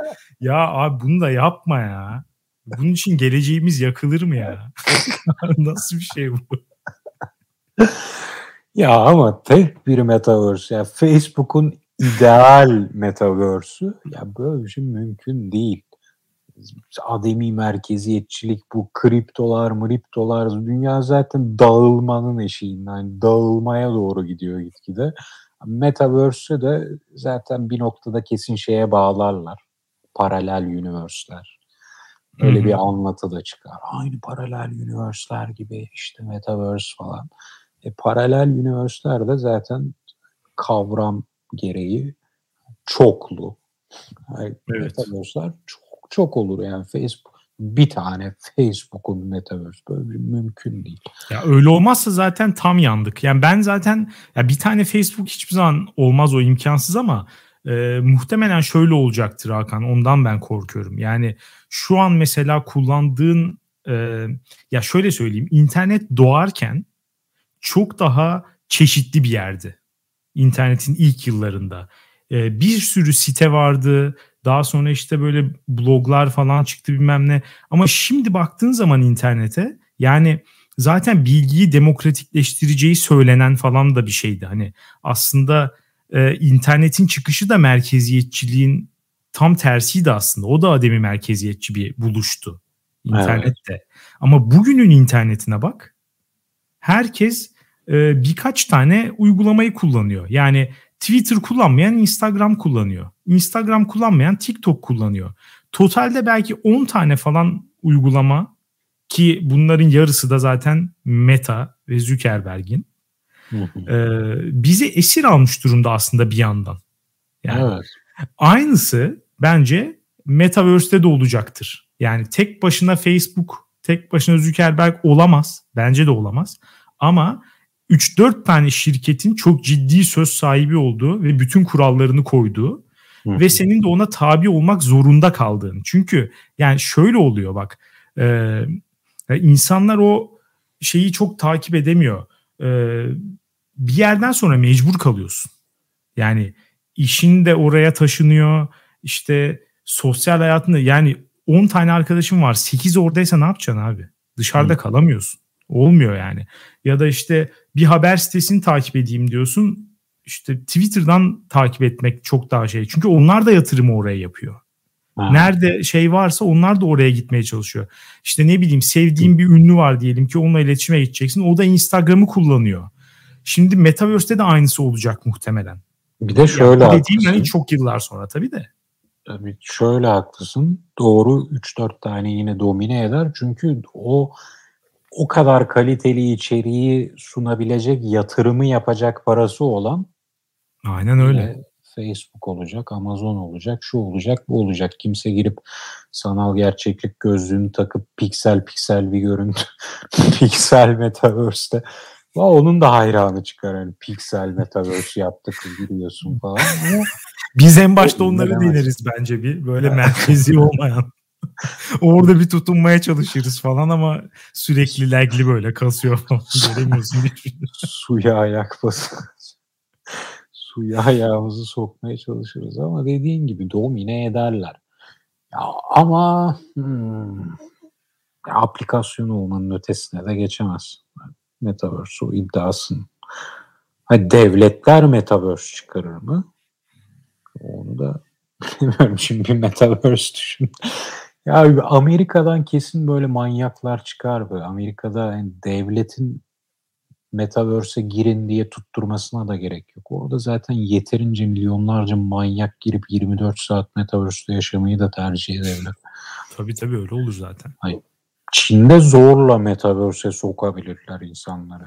Ya abi bunu da yapma ya. Bunun için geleceğimiz yakılır mı ya? Nasıl bir şey bu? Ya ama tek bir Metaverse. Ya Facebook'un ideal Metaverse'ü. Ya böyle bir şey mümkün değil. Ademi merkeziyetçilik, bu kriptolar, dünya zaten dağılmanın eşiğinden, yani dağılmaya doğru gidiyor gitgide. Metaverse'ü de zaten bir noktada kesin şeye bağlarlar. Paralel universe'ler. Öyle bir anlatı da çıkar. Aynı paralel universe'ler gibi işte Metaverse falan. Paralel universe'ler de zaten kavram gereği çoklu. Evet. Metaverse'ler çok olur yani. Facebook, bir tane Facebook'un Metaverse böyle mümkün değil. Ya öyle olmazsa zaten tam yandık. Yani ben zaten ya bir tane Facebook hiçbir zaman olmaz, o imkansız ama muhtemelen şöyle olacaktır Hakan. Ondan ben korkuyorum. Yani şu an mesela kullandığın ya şöyle söyleyeyim, internet doğarken çok daha çeşitli bir yerdi. İnternetin ilk yıllarında. Bir sürü site vardı. Daha sonra işte böyle bloglar falan çıktı bilmem ne. Ama şimdi baktığın zaman internete yani zaten bilgiyi demokratikleştireceği söylenen falan da bir şeydi. Hani aslında internetin çıkışı da merkeziyetçiliğin tam tersiydi aslında. O da ademi merkeziyetçi bir buluştu internette. Evet. Ama bugünün internetine bak. Herkes birkaç tane uygulamayı kullanıyor. Yani Twitter kullanmayan Instagram kullanıyor. Instagram kullanmayan TikTok kullanıyor. Totalde belki 10 tane falan uygulama, ki bunların yarısı da zaten Meta ve Zuckerberg'in bizi esir almış durumda aslında bir yandan. Yani evet. Aynısı bence Metaverse'de de olacaktır. Yani tek başına Facebook, tek başına Zuckerberg olamaz. Bence de olamaz. Ama 3-4 tane şirketin çok ciddi söz sahibi olduğu ve bütün kurallarını koyduğu ve senin de ona tabi olmak zorunda kaldığın. Çünkü yani şöyle oluyor bak, insanlar o şeyi çok takip edemiyor. Bir yerden sonra mecbur kalıyorsun. Yani işin de oraya taşınıyor. İşte sosyal hayatında, yani 10 tane arkadaşım var. 8 oradaysa ne yapacaksın abi? Dışarıda kalamıyorsun. Olmuyor yani. Ya da işte bir haber sitesini takip edeyim diyorsun. İşte Twitter'dan takip etmek çok daha şey. Çünkü onlar da yatırımı oraya yapıyor. Ha. Nerede şey varsa onlar da oraya gitmeye çalışıyor. İşte ne bileyim, sevdiğim bir ünlü var diyelim ki, onunla iletişime geçeceksin. O da Instagram'ı kullanıyor. Şimdi Metaverse'de de aynısı olacak muhtemelen. Bir de şöyle yani, haklısın. Dediğim yani çok yıllar sonra tabii de. Tabii şöyle haklısın. Doğru 3-4 tane yine domine eder. Çünkü o kadar kaliteli içeriği sunabilecek, yatırımı yapacak parası olan, aynen öyle, Facebook olacak, Amazon olacak, şu olacak, bu olacak. Kimse girip sanal gerçeklik gözlüğünü takıp piksel piksel bir görüntü piksel Metaverse'te, onun da hayranı çıkar. Yani piksel Metaverse yaptık, giriyorsun falan. Biz en başta onları deneriz bence, bir böyle merkezi olmayan. Orada bir tutunmaya çalışırız falan ama sürekli lagli böyle kasıyor falan. Göremiyorsun. Suya ayak basın. Suya ayağımızı sokmaya çalışırız ama dediğin gibi domine ederler. Ya ama aplikasyon olmanın ötesine de geçemez. Metaverse o iddiasın. Hani devletler Metaverse çıkarır mı? Onu da bilmiyorum. Şimdi bir Metaverse düşün. Ya Amerika'dan kesin böyle manyaklar çıkar böyle. Amerika'da yani devletin Metaverse'e girin diye tutturmasına da gerek yok. Orada zaten yeterince milyonlarca manyak girip 24 saat Metaverse'de yaşamayı da tercih ederler. Tabii öyle olur zaten. Hayır. Çin'de zorla Metaverse'e sokabilirler insanları.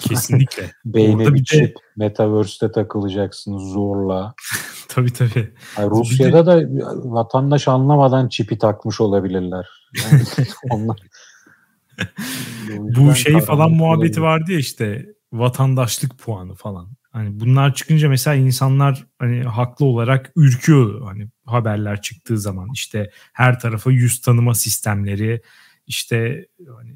Kesinlikle. Beyne bir çip, Metaverse'de takılacaksınız zorla. Tabii. Yani Rusya'da da vatandaş anlamadan çipi takmış olabilirler. Yani onlar... Bu şey falan muhabbeti vardı ya, işte vatandaşlık puanı falan. Hani bunlar çıkınca mesela insanlar hani haklı olarak ürküyor. Hani haberler çıktığı zaman işte her tarafa yüz tanıma sistemleri, işte hani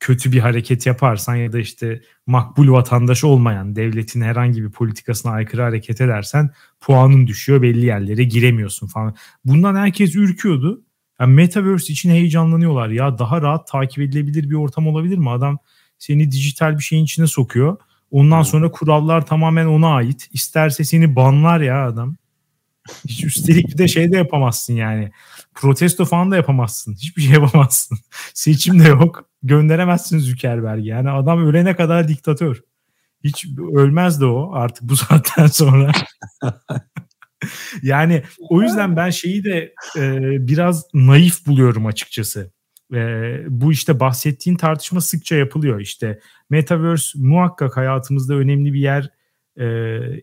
kötü bir hareket yaparsan ya da işte makbul vatandaş olmayan, devletin herhangi bir politikasına aykırı hareket edersen puanın düşüyor, belli yerlere giremiyorsun falan. Bundan herkes ürküyordu. Yani Metaverse için heyecanlanıyorlar ya, daha rahat takip edilebilir bir ortam olabilir mi? Adam seni dijital bir şeyin içine sokuyor. Ondan sonra kurallar tamamen ona ait. İsterse seni banlar ya adam. Hiç üstelik bir de şey de yapamazsın yani. Protesto falan da yapamazsın. Hiçbir şey yapamazsın. Seçim de yok. Gönderemezsiniz Zuckerberg'i. Yani adam ölene kadar diktatör. Hiç ölmez de o artık bu saatten sonra. Yani o yüzden ben şeyi de biraz naif buluyorum açıkçası. Bu işte bahsettiğin tartışma sıkça yapılıyor. İşte Metaverse muhakkak hayatımızda önemli bir yer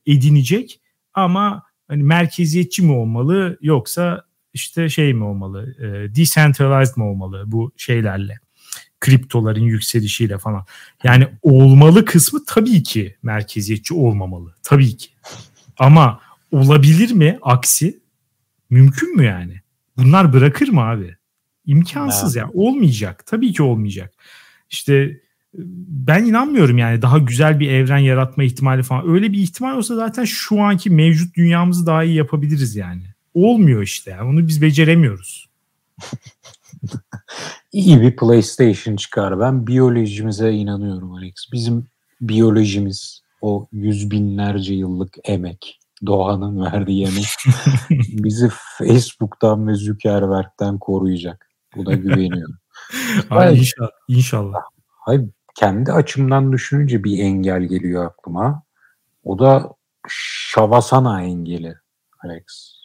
edinecek ama hani merkeziyetçi mi olmalı yoksa işte şey mi olmalı, decentralized mi olmalı bu şeylerle, kriptoların yükselişiyle falan. Yani olmalı kısmı tabii ki merkeziyetçi olmamalı, tabii ki, ama olabilir mi aksi? Mümkün mü yani? Bunlar bırakır mı abi? İmkansız ya. Yani. Olmayacak. Tabii ki olmayacak. İşte ben inanmıyorum yani daha güzel bir evren yaratma ihtimali falan. Öyle bir ihtimal olsa zaten şu anki mevcut dünyamızı daha iyi yapabiliriz yani. Olmuyor işte. Yani. Onu biz beceremiyoruz. İyi bir PlayStation çıkar. Ben biyolojimize inanıyorum Alex. Bizim biyolojimiz, o yüz binlerce yıllık emek, doğanın verdiği emek bizi Facebook'tan ve Zuckerberg'den koruyacak. Buna güveniyorum. Hayır, inşallah. Hayır, kendi açımdan düşününce bir engel geliyor aklıma. O da Şavasana engeli Alex.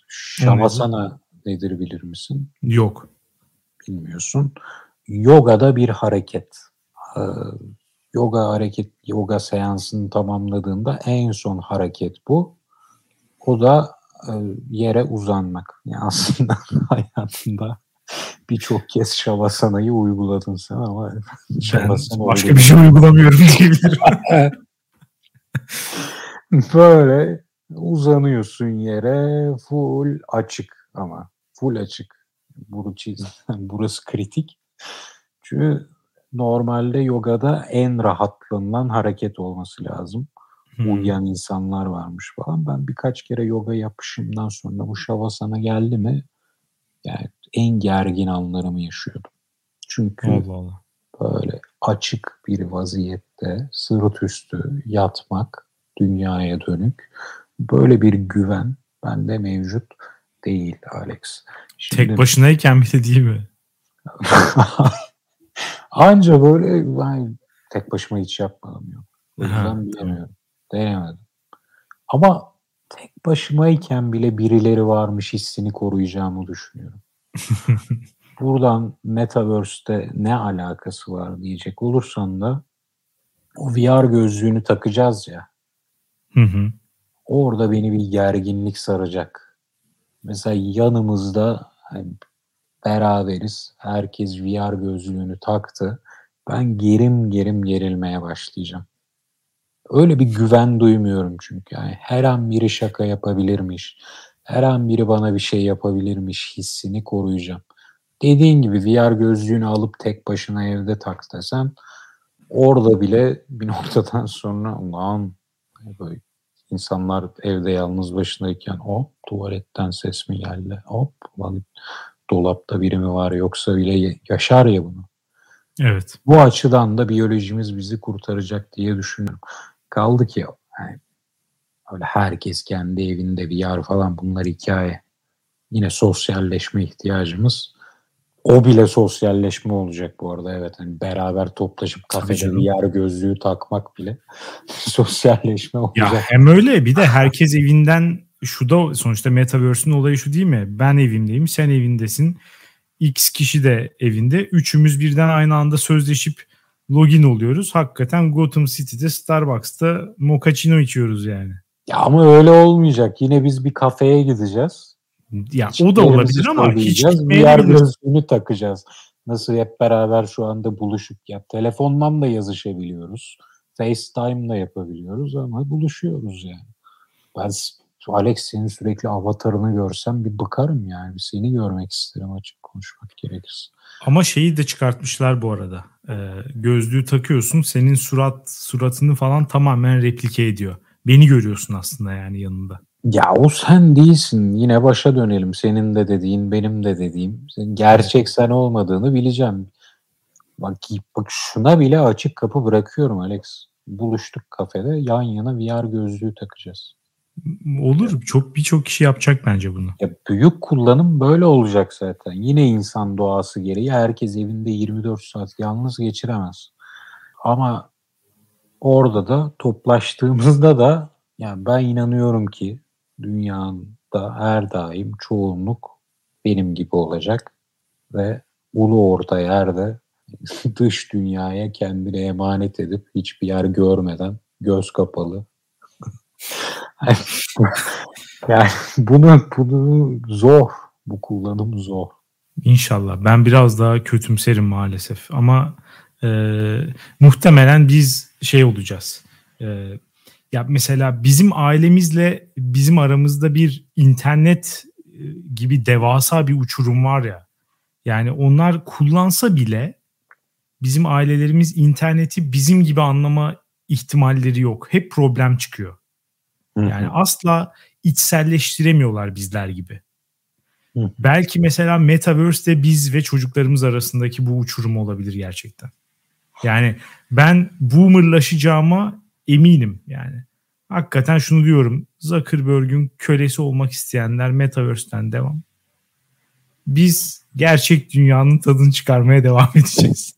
Şavasana nedir bilir misin? Yok. Bilmiyorsun. Yoga'da bir hareket. Yoga seansını tamamladığında en son hareket bu. O da yere uzanmak. Yani aslında hayatında birçok kez Şavasana'yı uyguladın sen ama Şavasana başka bir şey uygulamıyorum diyebilirim. Böyle uzanıyorsun yere, full açık ama. Full açık. Burası kritik. Çünkü normalde yogada en rahatlanılan hareket olması lazım. Uyuyan insanlar varmış falan. Ben birkaç kere yoga yapışımdan sonra bu Şavasana geldi mi, yani en gergin anlarımı yaşıyordum. Çünkü Allah, böyle açık bir vaziyette sırt üstü yatmak, dünyaya dönük, böyle bir güven bende mevcut değil Alex. Şimdi, tek başınayken bile değil mi? Anca böyle ben tek başıma hiç yapmadım. Yok. O yüzden bilemiyorum. Denemedim. Ama tek başımayken bile birileri varmış hissini koruyacağımı düşünüyorum. Buradan Metaverse'te ne alakası var diyecek olursan da o VR gözlüğünü takacağız ya. Orada beni bir gerginlik saracak. Mesela yanımızda hani beraberiz. Herkes VR gözlüğünü taktı. Ben gerim gerilmeye başlayacağım. Öyle bir güven duymuyorum çünkü. Yani her an biri şaka yapabilirmiş. Her an biri bana bir şey yapabilirmiş hissini koruyacağım. Dediğin gibi VR gözlüğünü alıp tek başına evde tak desem, orada bile bir noktadan sonra ulan böyle insanlar evde yalnız başındayken hop tuvaletten ses mi geldi? Hop ulan dolapta biri mi var? Yoksa bile yaşar ya bunu. Evet. Bu açıdan da biyolojimiz bizi kurtaracak diye düşünüyorum. Kaldı ki yani öyle herkes kendi evinde VR falan, bunlar hikaye. Yine sosyalleşme ihtiyacımız. O bile sosyalleşme olacak bu arada, evet. Yani beraber toplaşıp kafede VR gözlüğü takmak bile sosyalleşme olacak. Ya hem öyle, bir de herkes evinden, şu da sonuçta Metaverse'ün olayı şu değil mi? Ben evimdeyim, sen evindesin. X kişi de evinde. Üçümüz birden aynı anda sözleşip login oluyoruz. Hakikaten Gotham City'de, Starbucks'ta Mocaccino içiyoruz yani. Ya ama öyle olmayacak. Yine biz bir kafeye gideceğiz. Ya hiç o da olabilir ama hiç VR gözlüğünü takacağız. Nasıl hep beraber şu anda buluşup telefondan da yazışabiliyoruz. FaceTime'la yapabiliyoruz ama buluşuyoruz yani. Ben Alex, senin sürekli avatarını görsem bir bıkarım yani. Seni görmek isterim, açık konuşmak gerekirse. Ama şeyi de çıkartmışlar bu arada. Gözlüğü takıyorsun, senin suratını falan tamamen replike ediyor. Beni görüyorsun aslında yani yanında. Ya o sen değilsin. Yine başa dönelim. Senin de dediğin, benim de dediğim. Gerçek sen olmadığını bileceğim. Bak şuna bile açık kapı bırakıyorum Alex. Buluştuk kafede, yan yana VR gözlüğü takacağız. Olur. Birçok kişi yapacak bence bunu. Ya büyük kullanım böyle olacak zaten. Yine insan doğası gereği herkes evinde 24 saat yalnız geçiremez. Ama orada da toplaştığımızda da yani ben inanıyorum ki dünyada her daim çoğunluk benim gibi olacak ve ulu orta yerde dış dünyaya kendine emanet edip hiçbir yer görmeden göz kapalı. Yani bunu zor. Bu kullanım zor. İnşallah. Ben biraz daha kötümserim maalesef. Ama muhtemelen biz olacağız. Ya mesela bizim ailemizle bizim aramızda bir internet gibi devasa bir uçurum var ya. Yani onlar kullansa bile bizim ailelerimiz interneti bizim gibi anlama ihtimalleri yok. Hep problem çıkıyor. Yani asla içselleştiremiyorlar bizler gibi. Belki mesela Metaverse'de biz ve çocuklarımız arasındaki bu uçurum olabilir gerçekten. Yani ben boomerlaşacağıma eminim yani. Hakikaten şunu diyorum. Zuckerberg'ün kölesi olmak isteyenler Metaverse'den devam. Biz gerçek dünyanın tadını çıkarmaya devam edeceğiz.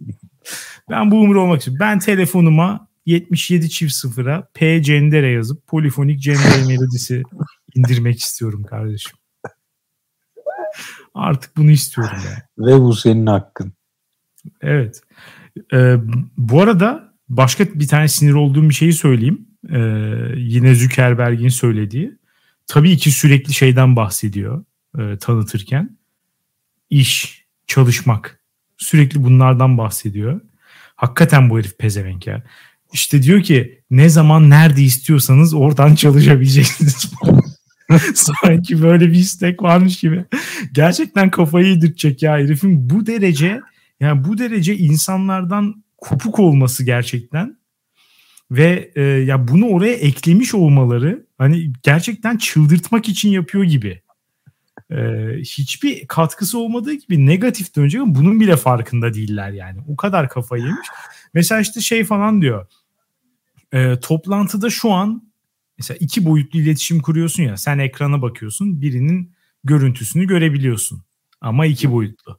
Ben boomer olmak istiyorum. Ben telefonuma 77.0'a P Cendere yazıp polifonik Cendere melodisi indirmek istiyorum kardeşim. Artık bunu istiyorum yani. Ve bu senin hakkın. Evet. Bu arada başka bir tane sinir olduğum bir şeyi söyleyeyim. Yine Zuckerberg'in söylediği. Tabii ki sürekli şeyden bahsediyor tanıtırken. İş, çalışmak. Sürekli bunlardan bahsediyor. Hakikaten bu herif pezevenk ya. İşte diyor ki ne zaman nerede istiyorsanız oradan çalışabileceksiniz. Sanki böyle bir istek varmış gibi. Gerçekten kafayı yedirtecek ya herifin bu derece, yani bu derece insanlardan kopuk olması gerçekten ve ya bunu oraya eklemiş olmaları hani gerçekten çıldırtmak için yapıyor gibi. Hiçbir katkısı olmadığı gibi negatif dönecek ama bunun bile farkında değiller yani. O kadar kafayı yemiş. Mesela işte şey falan diyor. Toplantıda şu an mesela iki boyutlu iletişim kuruyorsun ya. Sen ekrana bakıyorsun. Birinin görüntüsünü görebiliyorsun. Ama iki boyutlu.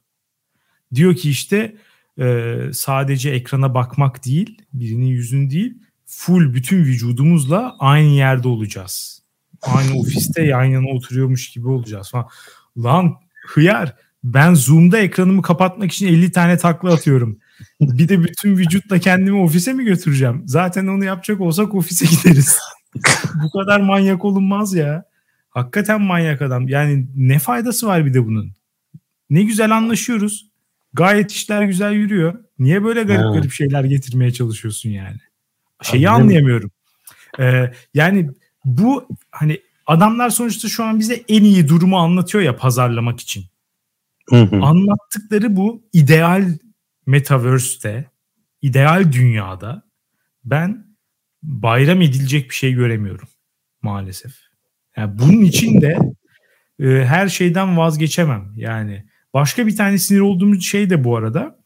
Diyor ki işte sadece ekrana bakmak değil. Birinin yüzünü değil. Full bütün vücudumuzla aynı yerde olacağız. Aynı ofiste yan yana oturuyormuş gibi olacağız falan. Lan hıyar, ben Zoom'da ekranımı kapatmak için 50 tane takla atıyorum. Bir de bütün vücutla kendimi ofise mi götüreceğim? Zaten onu yapacak olsak ofise gideriz. Bu kadar manyak olunmaz ya. Hakikaten manyak adam. Yani ne faydası var bir de bunun? Ne güzel anlaşıyoruz. Gayet işler güzel yürüyor. Niye böyle garip garip şeyler getirmeye çalışıyorsun yani? Şeyi anlayamıyorum. Yani bu hani adamlar sonuçta şu an bize en iyi durumu anlatıyor ya pazarlamak için. Anlattıkları bu ideal metaverse'te, ideal dünyada ben bayram edilecek bir şey göremiyorum maalesef. Yani bunun için de her şeyden vazgeçemem. Yani başka bir tane sinir olduğumuz şey de bu arada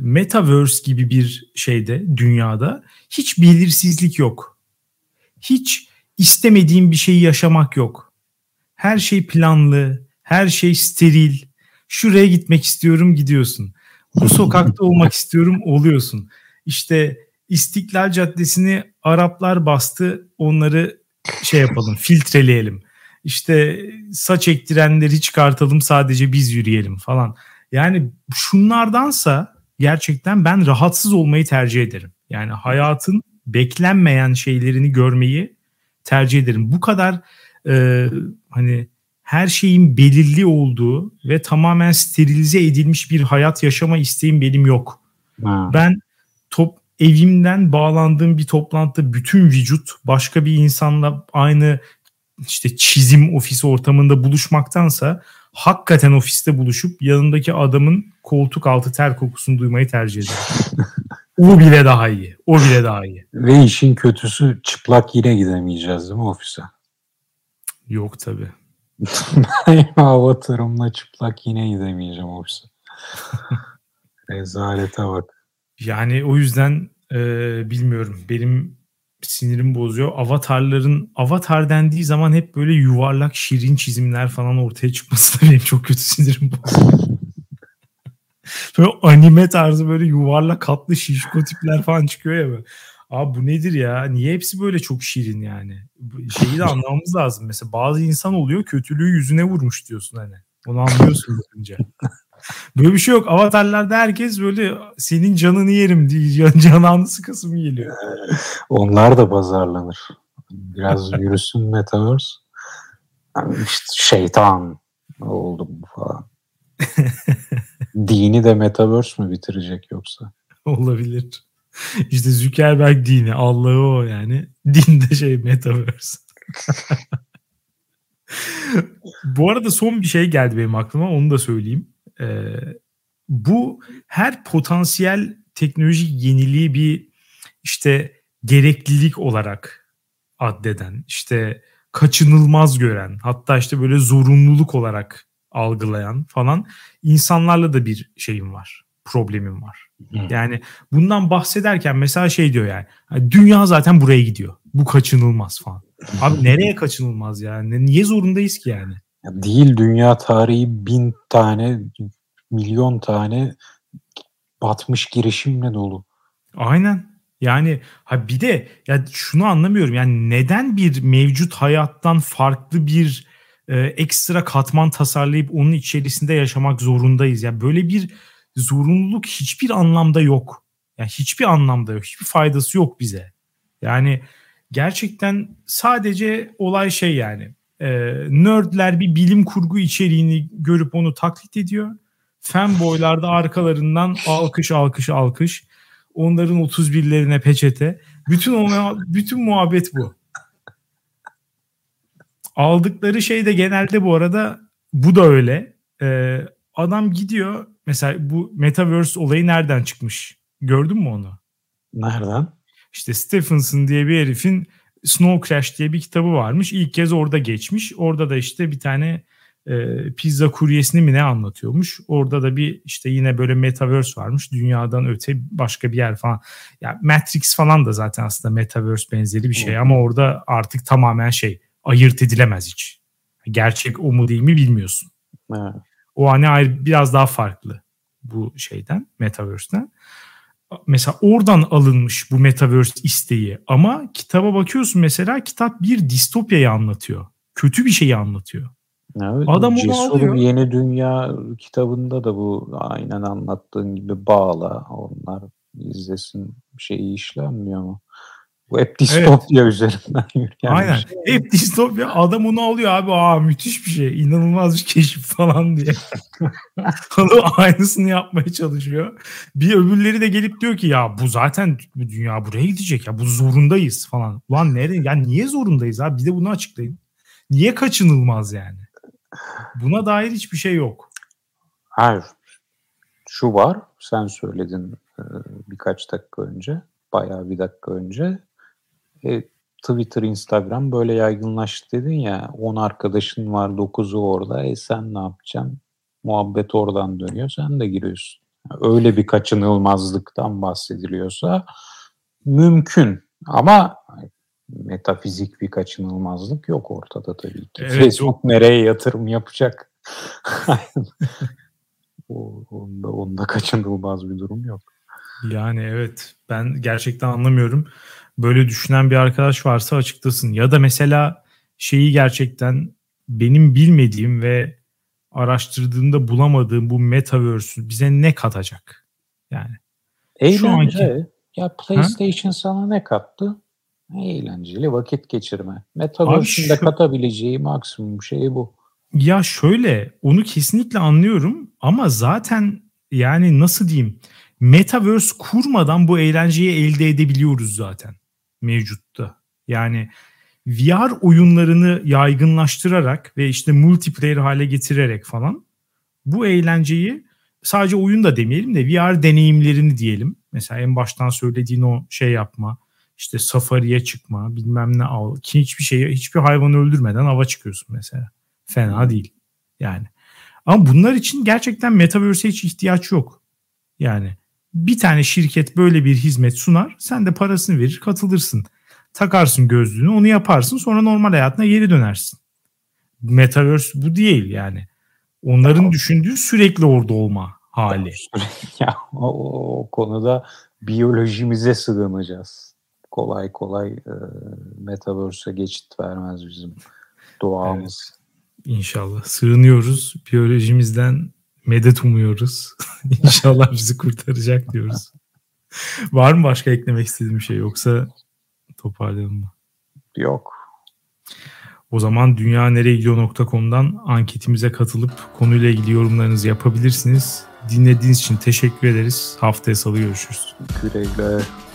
metaverse gibi bir şeyde, dünyada hiç belirsizlik yok. Hiç istemediğim bir şeyi yaşamak yok. Her şey planlı, her şey steril. Şuraya gitmek istiyorum, gidiyorsun. Bu sokakta olmak istiyorum, oluyorsun. İşte İstiklal Caddesi'ni Araplar bastı, onları şey yapalım, filtreleyelim. İşte saç ektirenleri çıkartalım, sadece biz yürüyelim falan. Yani şunlardansa gerçekten ben rahatsız olmayı tercih ederim. Yani hayatın beklenmeyen şeylerini görmeyi tercih ederim. Bu kadar hani her şeyin belirli olduğu ve tamamen sterilize edilmiş bir hayat yaşama isteğim benim yok. Ha. Ben evimden bağlandığım bir toplantıda bütün vücut başka bir insanla aynı işte çizim ofisi ortamında buluşmaktansa hakikaten ofiste buluşup yanındaki adamın koltuk altı ter kokusunu duymayı tercih ederim. O bile daha iyi. O bile daha iyi. Ve işin kötüsü çıplak yine gidemeyeceğiz değil mi ofise? Yok tabii. Ben avatarımla çıplak yine gidemeyeceğim ofise. Rezalete bak. Yani o yüzden bilmiyorum. Benim sinirim bozuyor. Avatar dendiği zaman hep böyle yuvarlak şirin çizimler falan ortaya çıkması da benim çok kötü sinirim bozuyor. Böyle anime tarzı böyle yuvarlak katlı şişko tipler falan çıkıyor ya böyle. Abi bu nedir ya? Niye hepsi böyle çok şirin yani? Şeyi de anlamamız lazım. Mesela bazı insan oluyor kötülüğü yüzüne vurmuş diyorsun hani. Onu anlıyorsun bakınca. Böyle bir şey yok. Avatarlarda herkes böyle senin canını yerim diye canını sıkasım geliyor. Onlar da pazarlanır. Biraz yürüsün Metaverse. Yani işte şeytan oldu bu falan. Dini de Metaverse mü bitirecek yoksa? Olabilir. İşte Zuckerberg dini, Allah'ı o yani. Din de şey Metaverse. Bu arada son bir şey geldi benim aklıma. Onu da söyleyeyim. Bu her potansiyel teknolojik yeniliği bir işte gereklilik olarak addeden, işte kaçınılmaz gören, hatta işte böyle zorunluluk olarak algılayan falan insanlarla da bir şeyim var, problemim var. Yani bundan bahsederken mesela şey diyor yani, dünya zaten buraya gidiyor, bu kaçınılmaz falan. Abi nereye kaçınılmaz yani? Niye zorundayız ki yani? Ya değil, dünya tarihi 1.000.000.000 tane batmış girişimle dolu. Aynen. Yani ha bir de ya şunu anlamıyorum. Yani neden bir mevcut hayattan farklı bir ekstra katman tasarlayıp onun içerisinde yaşamak zorundayız? Ya böyle bir zorunluluk hiçbir anlamda yok. Ya yani hiçbir anlamda yok. Hiçbir faydası yok bize. Yani gerçekten sadece olay şey yani. Nerdler bir bilim kurgu içeriğini görüp onu taklit ediyor. Fanboylar da arkalarından alkış alkış alkış. Onların 31'lerine peçete. Bütün muhabbet bu. Aldıkları şey de genelde bu arada bu da öyle. Adam gidiyor. Mesela bu Metaverse olayı nereden çıkmış? Gördün mü onu? Nereden? İşte Stephenson diye bir herifin Snow Crash diye bir kitabı varmış. İlk kez orada geçmiş. Orada da işte bir tane pizza kuryesini mi ne anlatıyormuş. Orada da bir işte yine böyle Metaverse varmış. Dünyadan öte başka bir yer falan. Ya Matrix falan da zaten aslında Metaverse benzeri bir şey. Ama orada artık tamamen şey, ayırt edilemez hiç. Gerçek o mu değil mi bilmiyorsun. Evet. O hani biraz daha farklı bu şeyden, Metaverse'den. Mesela oradan alınmış bu Metaverse isteği. Ama kitaba bakıyorsun mesela, kitap bir distopyayı anlatıyor. Kötü bir şeyi anlatıyor. Evet, adam onu alıyor. Yeni Dünya kitabında da bu aynen anlattığın gibi bağla. Onlar izlesin, bir şey işlenmiyor ama. Bu hep distopya üzerinden yürüyen. Aynen. Şey. Hep distopya. Adam onu alıyor abi. Aa müthiş bir şey. İnanılmaz bir keşif falan diye. Adam aynısını yapmaya çalışıyor. Bir öbürleri de gelip diyor ki ya bu zaten dünya buraya gidecek ya. Bu zorundayız falan. Ulan nereye? Ya niye zorundayız abi? Bir de bunu açıklayın. Niye kaçınılmaz yani? Buna dair hiçbir şey yok. Hayır. Şu var. Sen söyledin birkaç dakika önce. Bayağı bir dakika önce. Twitter, Instagram böyle yaygınlaştı dedin ya, 10 arkadaşın var, 9'u orada, sen ne yapacaksın? Muhabbet oradan dönüyor, sen de giriyorsun. Öyle bir kaçınılmazlıktan bahsediliyorsa mümkün ama metafizik bir kaçınılmazlık yok ortada tabii ki. Evet, Facebook yok. Nereye yatırım yapacak? onda kaçınılmaz bir durum yok. Yani evet, ben gerçekten anlamıyorum. Böyle düşünen bir arkadaş varsa açıklasın. Ya da mesela şeyi gerçekten benim bilmediğim ve araştırdığımda bulamadığım bu Metaverse bize ne katacak? Yani. Eğlence. Ya PlayStation sana ne kattı? Eğlenceli vakit geçirme. Metaverse'in de katabileceği maksimum şey bu. Ya şöyle, onu kesinlikle anlıyorum ama zaten yani nasıl diyeyim? Metaverse kurmadan bu eğlenceyi elde edebiliyoruz zaten mevcutta. Yani VR oyunlarını yaygınlaştırarak ve işte multiplayer hale getirerek falan bu eğlenceyi, sadece oyun da demeyelim de VR deneyimlerini diyelim. Mesela en baştan söylediğin o şey yapma, işte safariye çıkma, bilmem ne al ki, hiçbir şeyi, hiçbir hayvanı öldürmeden ava çıkıyorsun mesela. Fena değil yani. Ama bunlar için gerçekten Metaverse'e hiç ihtiyaç yok. Yani bir tane şirket böyle bir hizmet sunar. Sen de parasını verir, katılırsın. Takarsın gözlüğünü, onu yaparsın. Sonra normal hayatına geri dönersin. Metaverse bu değil yani. Onların düşündüğü sürekli orada olma hali. Ya o konuda biyolojimize sığınacağız. Kolay kolay Metaverse'e geçit vermez bizim doğamız. Evet. İnşallah sığınıyoruz. Biyolojimizden medet umuyoruz. İnşallah bizi kurtaracak diyoruz. Var mı başka eklemek istediğim şey, yoksa toparlayalım mı? Yok. O zaman dünyanereyegidiyor.com'dan anketimize katılıp konuyla ilgili yorumlarınızı yapabilirsiniz. Dinlediğiniz için teşekkür ederiz. Haftaya salı görüşürüz. Güle güle.